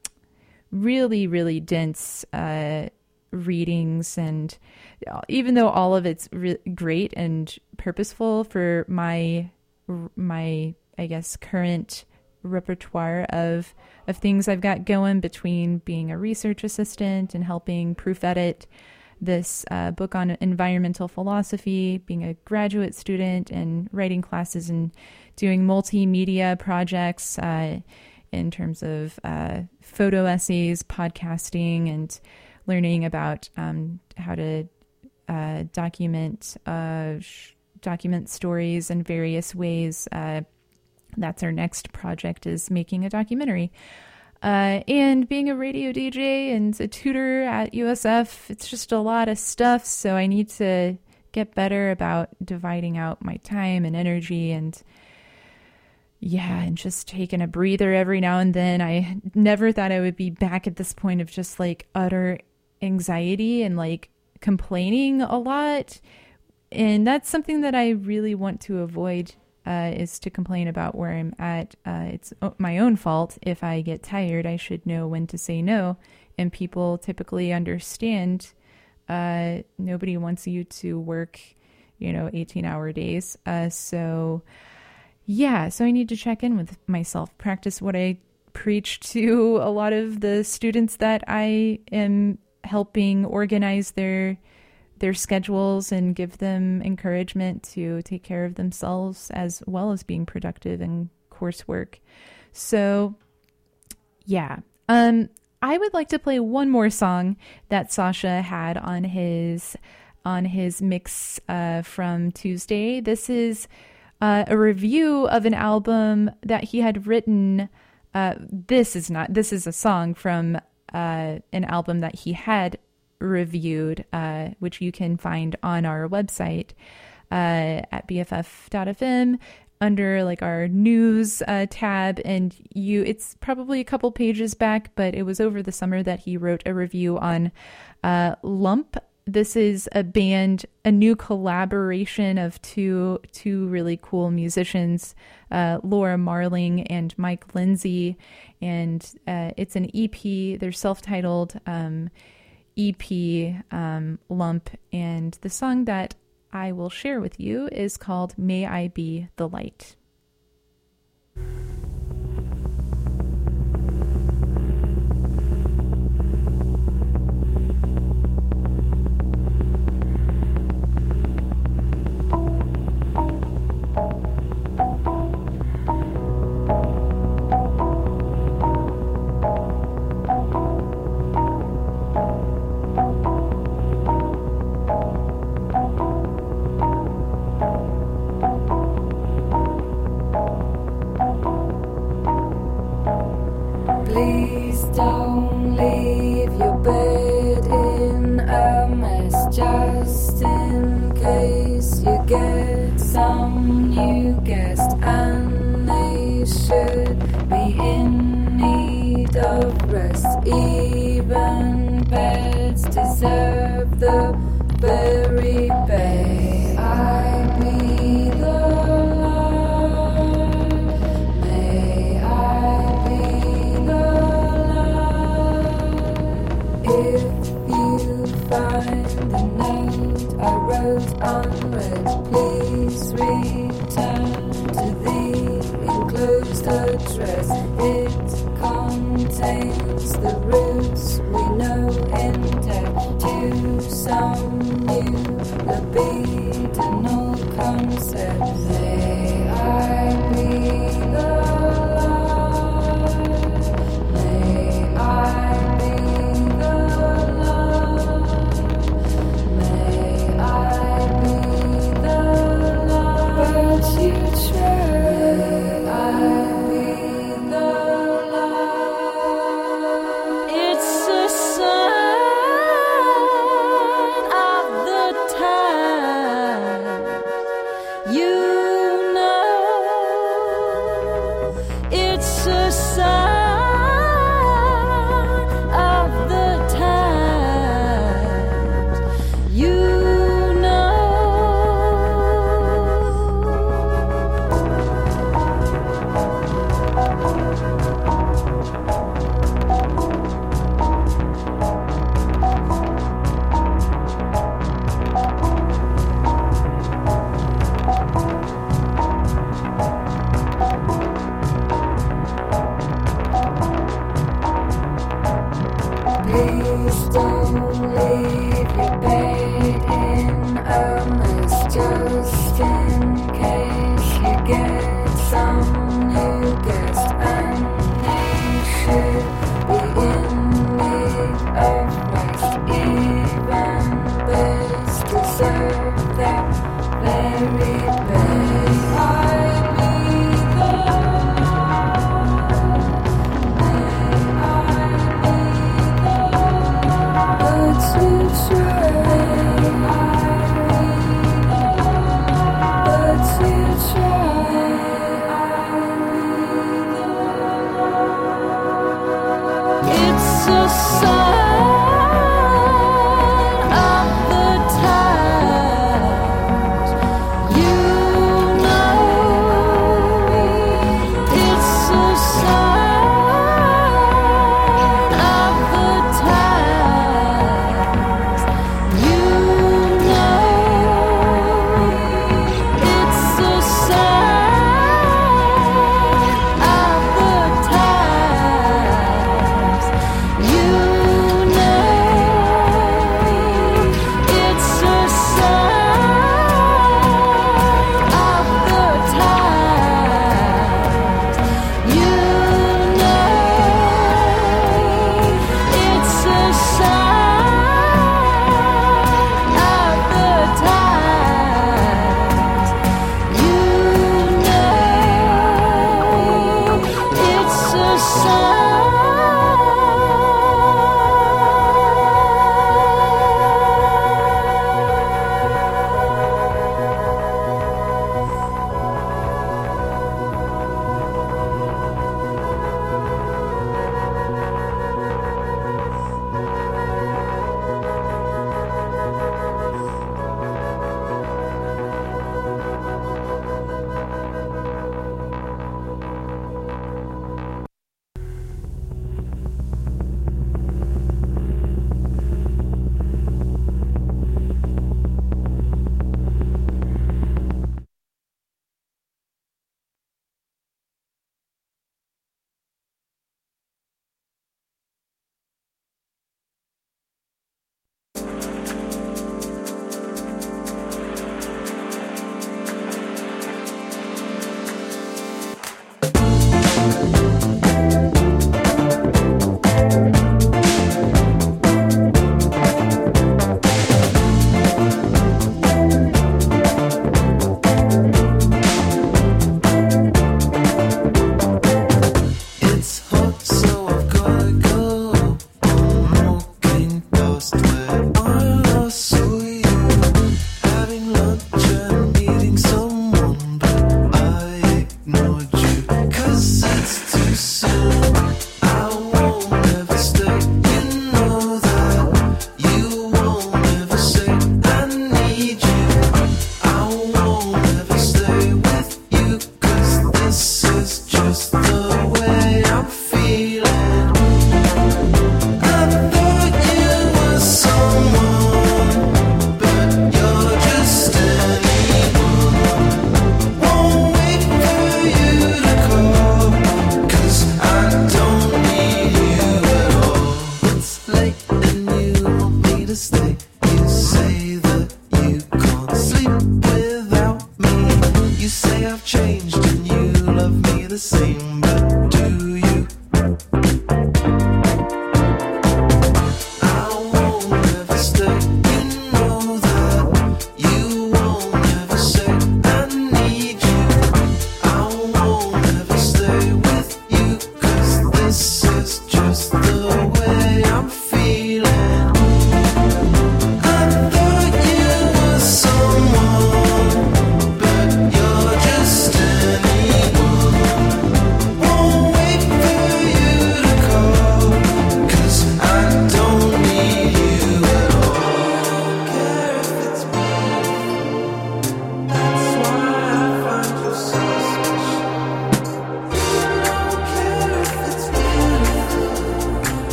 really, really dense uh, readings. And even though all of it's re- great and purposeful for my, my, I guess, current repertoire of, of things I've got going between being a research assistant and helping proof edit this uh, book on environmental philosophy, being a graduate student and writing classes and doing multimedia projects, uh, in terms of uh, photo essays, podcasting, and learning about um, how to uh, document uh, sh- document stories in various ways. Uh, that's our next project, is making a documentary. Uh, and being a radio D J and a tutor at U S F, it's just a lot of stuff. So I need to get better about dividing out my time and energy, and yeah, and just taking a breather every now and then. I never thought I would be back at this point of just like utter anxiety and like complaining a lot. And that's something that I really want to avoid, uh, is to complain about where I'm at. Uh, it's my own fault. If I get tired, I should know when to say no. And people typically understand. Uh, nobody wants you to work, you know, eighteen hour days. Uh, so yeah, so I need to check in with myself, practice what I preach to a lot of the students that I am helping organize their their schedules, and give them encouragement to take care of themselves as well as being productive in coursework. So yeah, um, I would like to play one more song that Sasha had on his on his mix uh, from Tuesday. This is uh, a review of an album that he had written. Uh, this is not, this is a song from uh, an album that he had reviewed, uh, which you can find on our website uh, at B F F dot F M under like our news uh, tab. And you, it's probably a couple pages back, but it was over the summer that he wrote a review on uh, Lump. This is a band, a new collaboration of two two really cool musicians, uh, Laura Marling and Mike Lindsay. And uh, it's an E P. They're self-titled. Um, E P um, Lump, and the song that I will share with you is called May I Be the Light.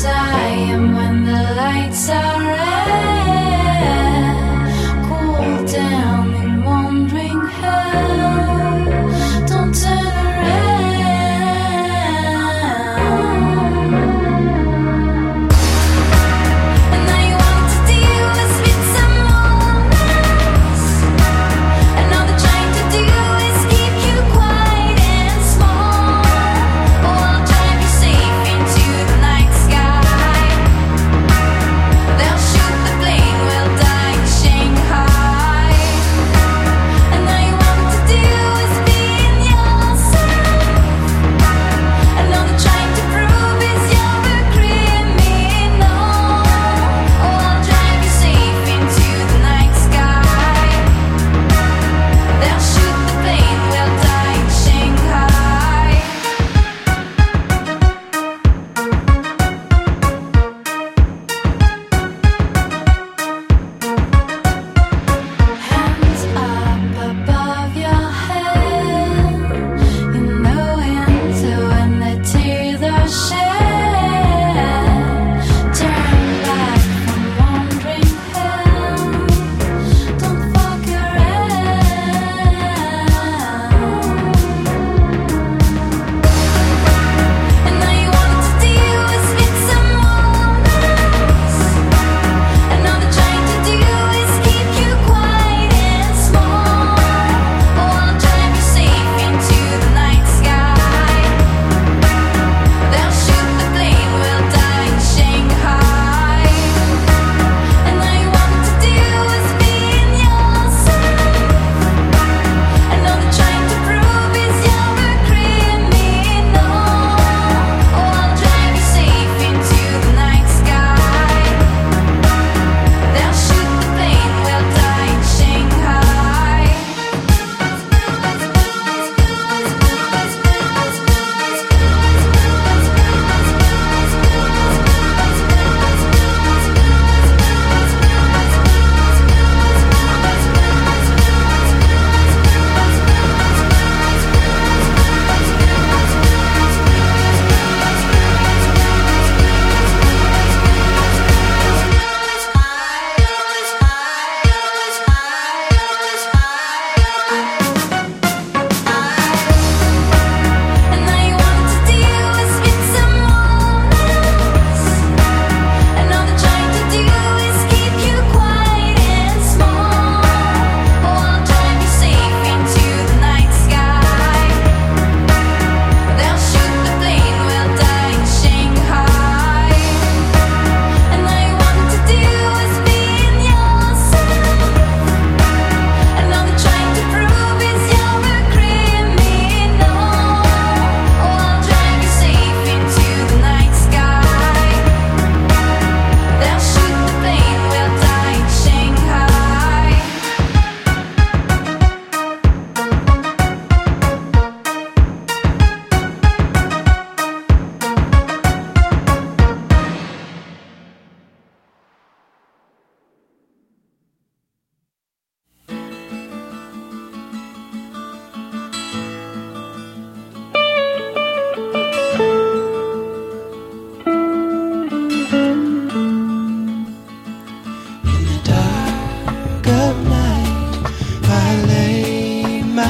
Down in wandering hell.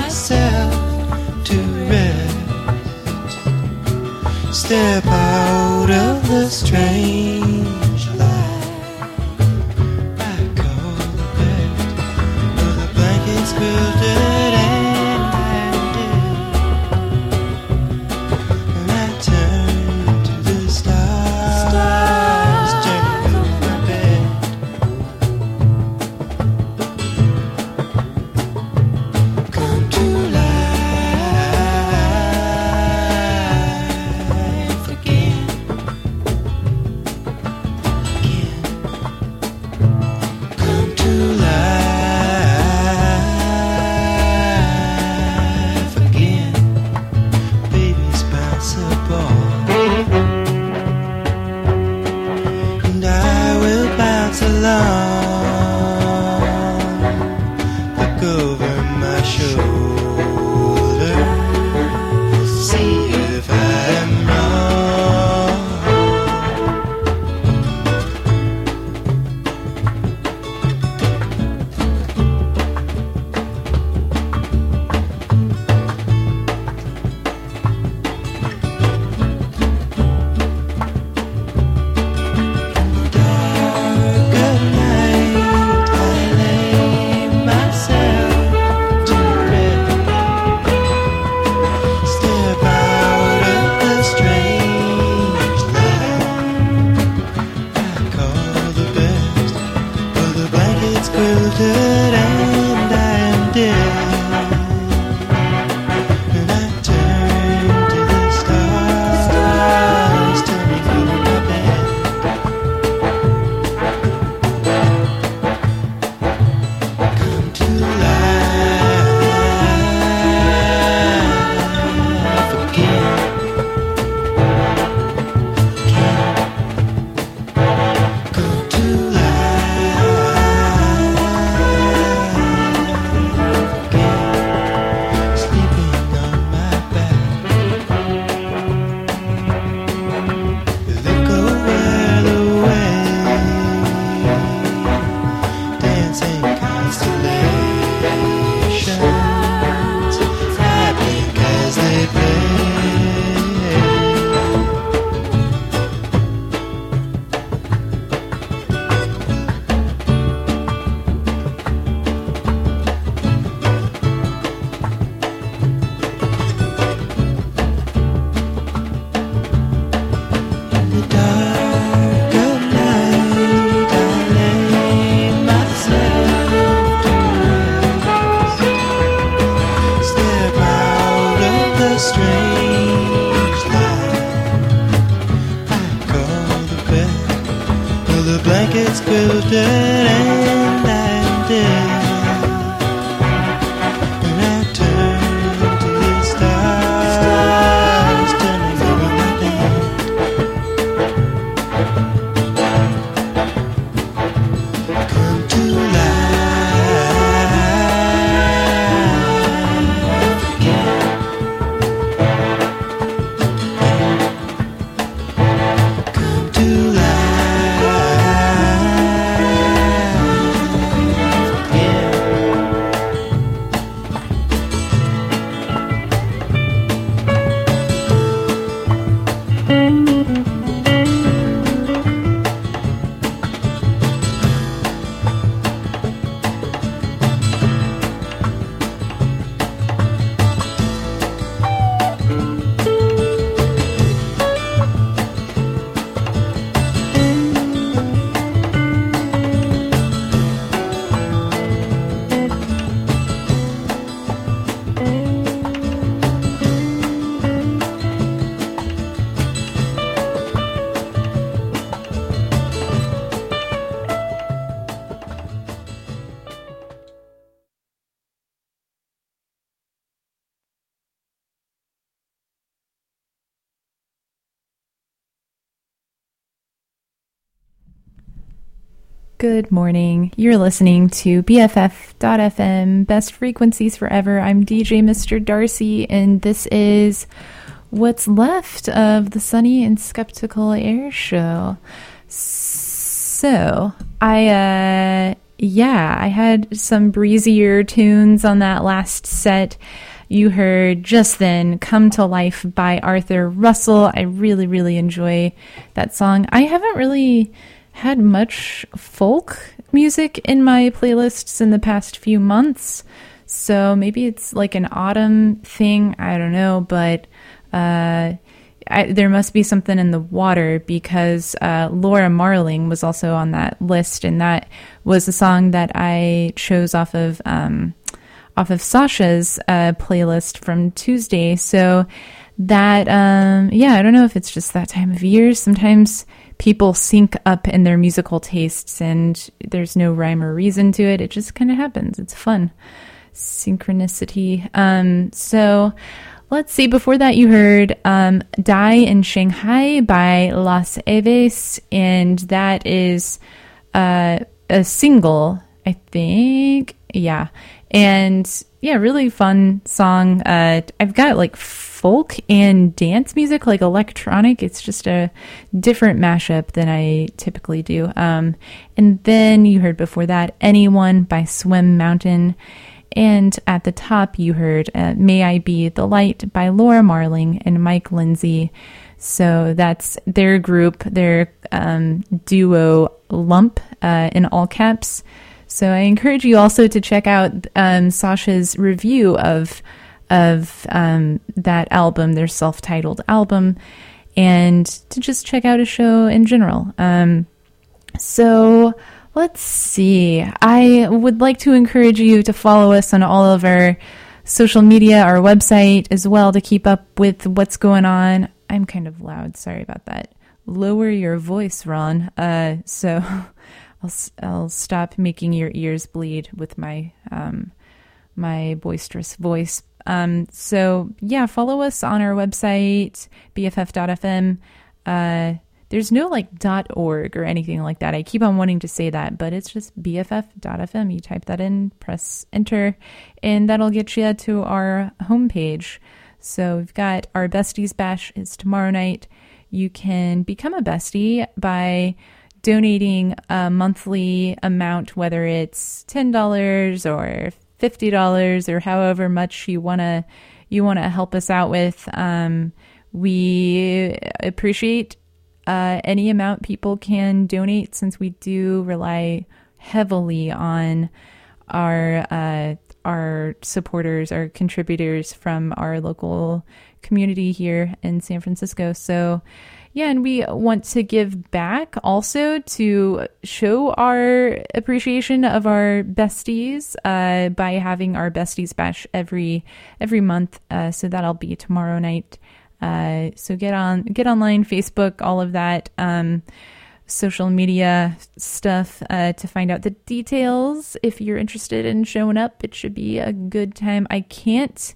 myself to rest. Step out of the strange light. I call the bed where the blankets wilted and landed. And I turn to the stars, stars turning over my bed. Come to life again. Again. Come to life again. Baby's bounceable. And I will bounce along. Look over my shoulder, see if I am wrong. Good night, I lay myself to rest. Step out of the strange light. I call the best, for the blankets quilted and I am dead. And I turn to the stars, stars turning over my bed. Come to life again. Come to life again. Sleeping on my back. Look over the way. Dancing constellations, happy as they play. The dark of night, I lay myself to rest. Step out of the strange light. I call the bed, though the blankets quilted and I'm dead. And I turn to the stars, turning over my bed. Come to life again. Come to life again. Good morning. You're listening to B F F dot F M, Best Frequencies Forever. I'm D J Mister Darcy, and this is what's left of the Sunny and Skeptical Air Show. So, I uh, yeah, I had some breezier tunes on that last set. You heard just then Come to Life by Arthur Russell. I really, really enjoy that song. I haven't really had much folk music in my playlists in the past few months, so maybe it's like an autumn thing. I don't know, but uh, I, there must be something in the water, because uh, Laura Marling was also on that list, and that was a song that I chose off of... Um, off of Sasha's uh, playlist from Tuesday. So that, um, yeah, I don't know if it's just that time of year. Sometimes people sync up in their musical tastes and there's no rhyme or reason to it. It just kind of happens. It's fun. Synchronicity. Um, so let's see. Before that, you heard um, Die in Shanghai by Las Aves, and that is uh, a single, I think. Yeah. And yeah, really fun song. Uh, I've got like folk and dance music, like electronic. It's just a different mashup than I typically do. Um, and then you heard before that Anyone by Swim Mountain. And at the top, you heard uh, May I Be the Light by Laura Marling and Mike Lindsay. So that's their group, their um, duo Lump uh, in all caps. So I encourage you also to check out um, Sasha's review of of um, that album, their self-titled album, and to just check out a show in general. Um, so let's see. I would like to encourage you to follow us on all of our social media, our website as well, to keep up with what's going on. I'm kind of loud. Sorry about that. Lower your voice, Ron. Uh, so... I'll I'll stop making your ears bleed with my um my boisterous voice. Um, so yeah, follow us on our website B F F dot F M. Uh, there's no like .org or anything like that. I keep on wanting to say that, but it's just B F F dot F M. You type that in, press enter, and that'll get you to our homepage. So we've got our Besties Bash is tomorrow night. You can become a bestie by donating a monthly amount, whether it's ten dollars or fifty dollars or however much you want to you want to help us out with. Um, we appreciate uh, any amount people can donate, since we do rely heavily on our uh, our supporters, our contributors from our local community here in San Francisco. So yeah, and we want to give back also to show our appreciation of our besties uh, by having our Besties Bash every every month. Uh, so that'll be tomorrow night. Uh, so get on, get online, Facebook, all of that, um, social media stuff uh, to find out the details. If you're interested in showing up, it should be a good time. I can't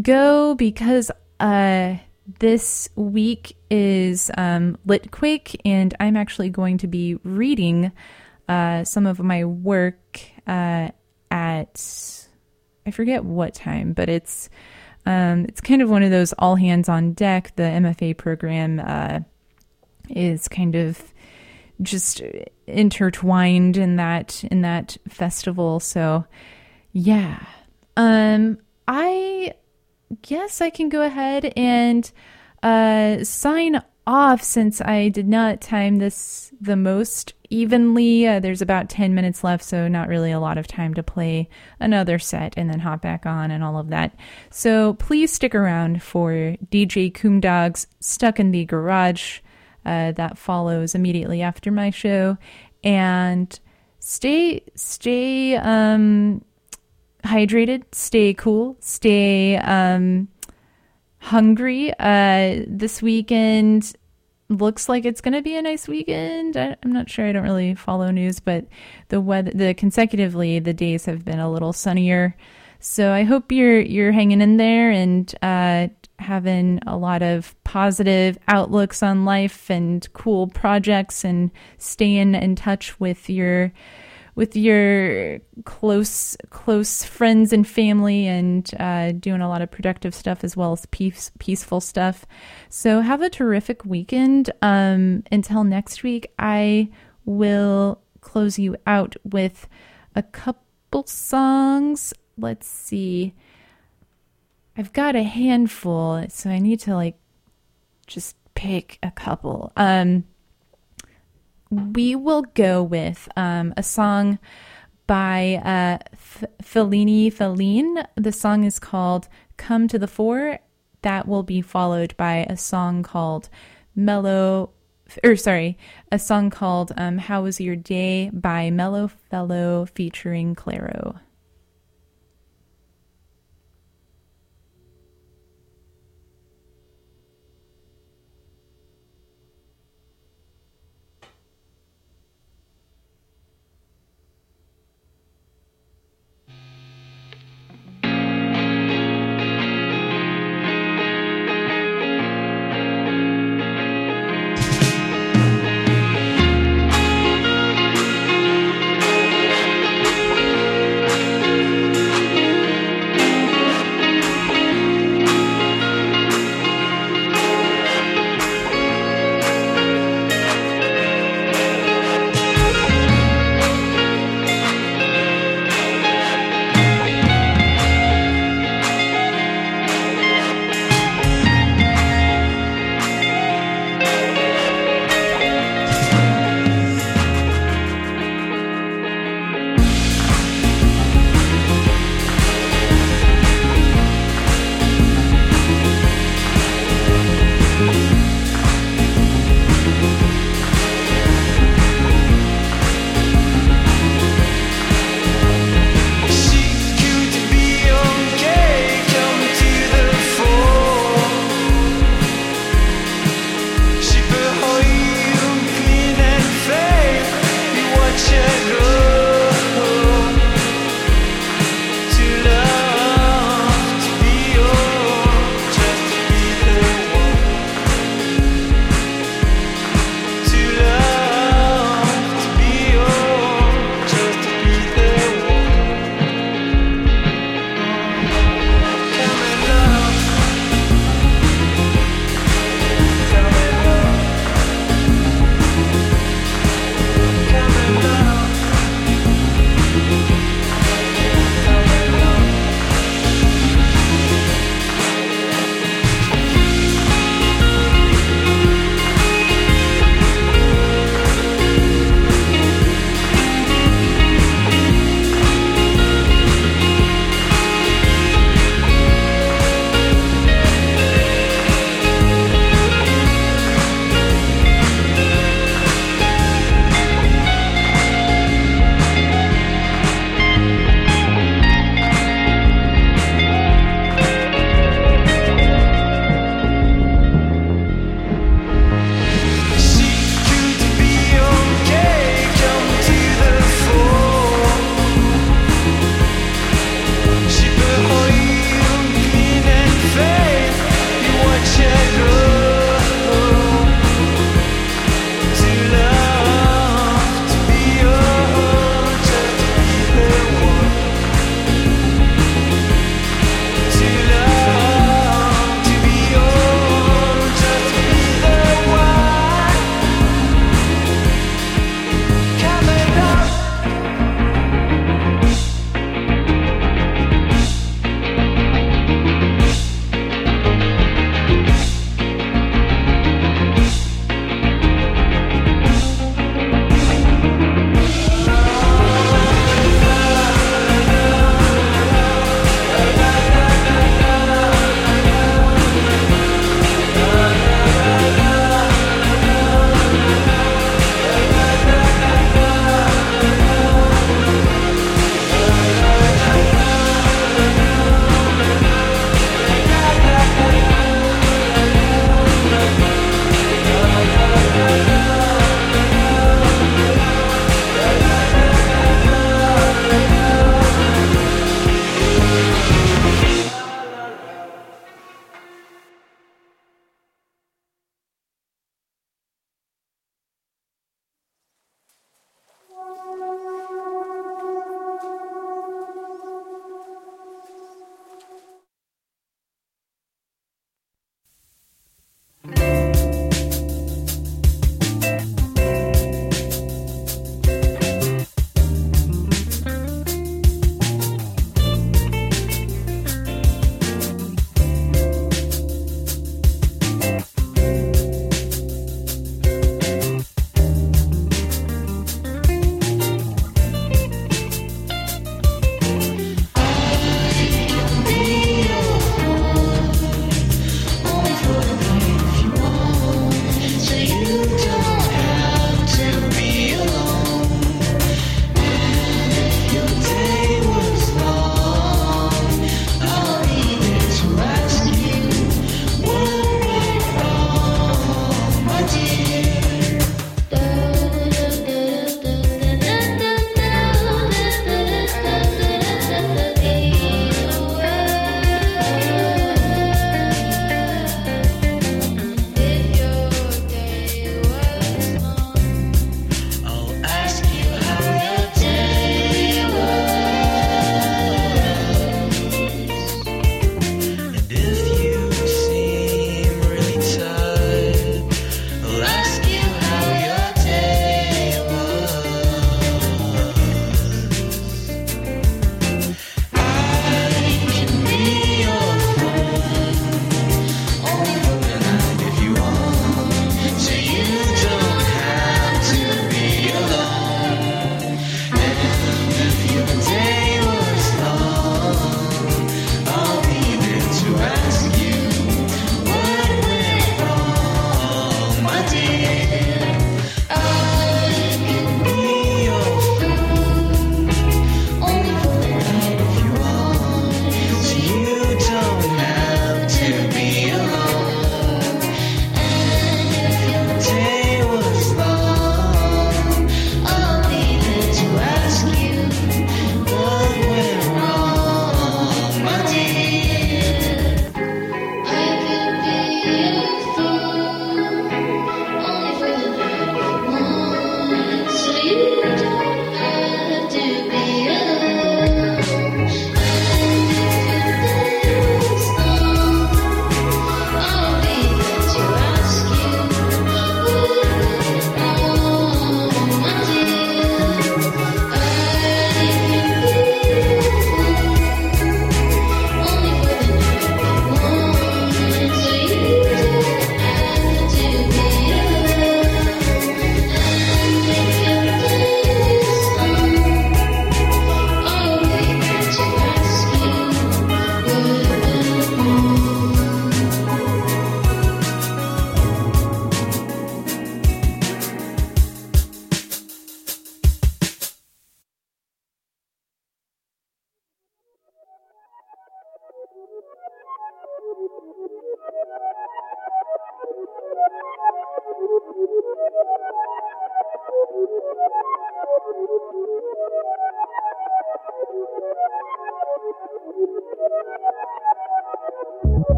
go because... Uh, This week is um, Litquake, and I'm actually going to be reading uh, some of my work uh, at, I forget what time, but it's um, it's kind of one of those all hands on deck. The M F A program uh, is kind of just intertwined in that in that festival. So yeah, um, I. guess I can go ahead and uh, sign off, since I did not time this the most evenly. Uh, there's about ten minutes left, so not really a lot of time to play another set and then hop back on and all of that. So please stick around for D J Coomdog's Stuck in the Garage. Uh, that follows immediately after my show. And stay, stay, um... hydrated, stay cool, stay um hungry. Uh this weekend looks like it's gonna be a nice weekend. I, I'm not sure, I don't really follow news, but the weather the consecutively the days have been a little sunnier, so I hope you're you're hanging in there and uh having a lot of positive outlooks on life and cool projects, and staying in touch with your with your close close friends and family, and uh, doing a lot of productive stuff as well as peace, peaceful stuff. So have a terrific weekend. Um, until next week, I will close you out with a couple songs. Let's see. I've got a handful, so I need to like just pick a couple. Um, we will go with um, a song by uh, F- Fellini Feline. The song is called Come to the Fore. That will be followed by a song called Mellow, or sorry, a song called um, How Was Your Day by Mellow Fellow featuring Claro.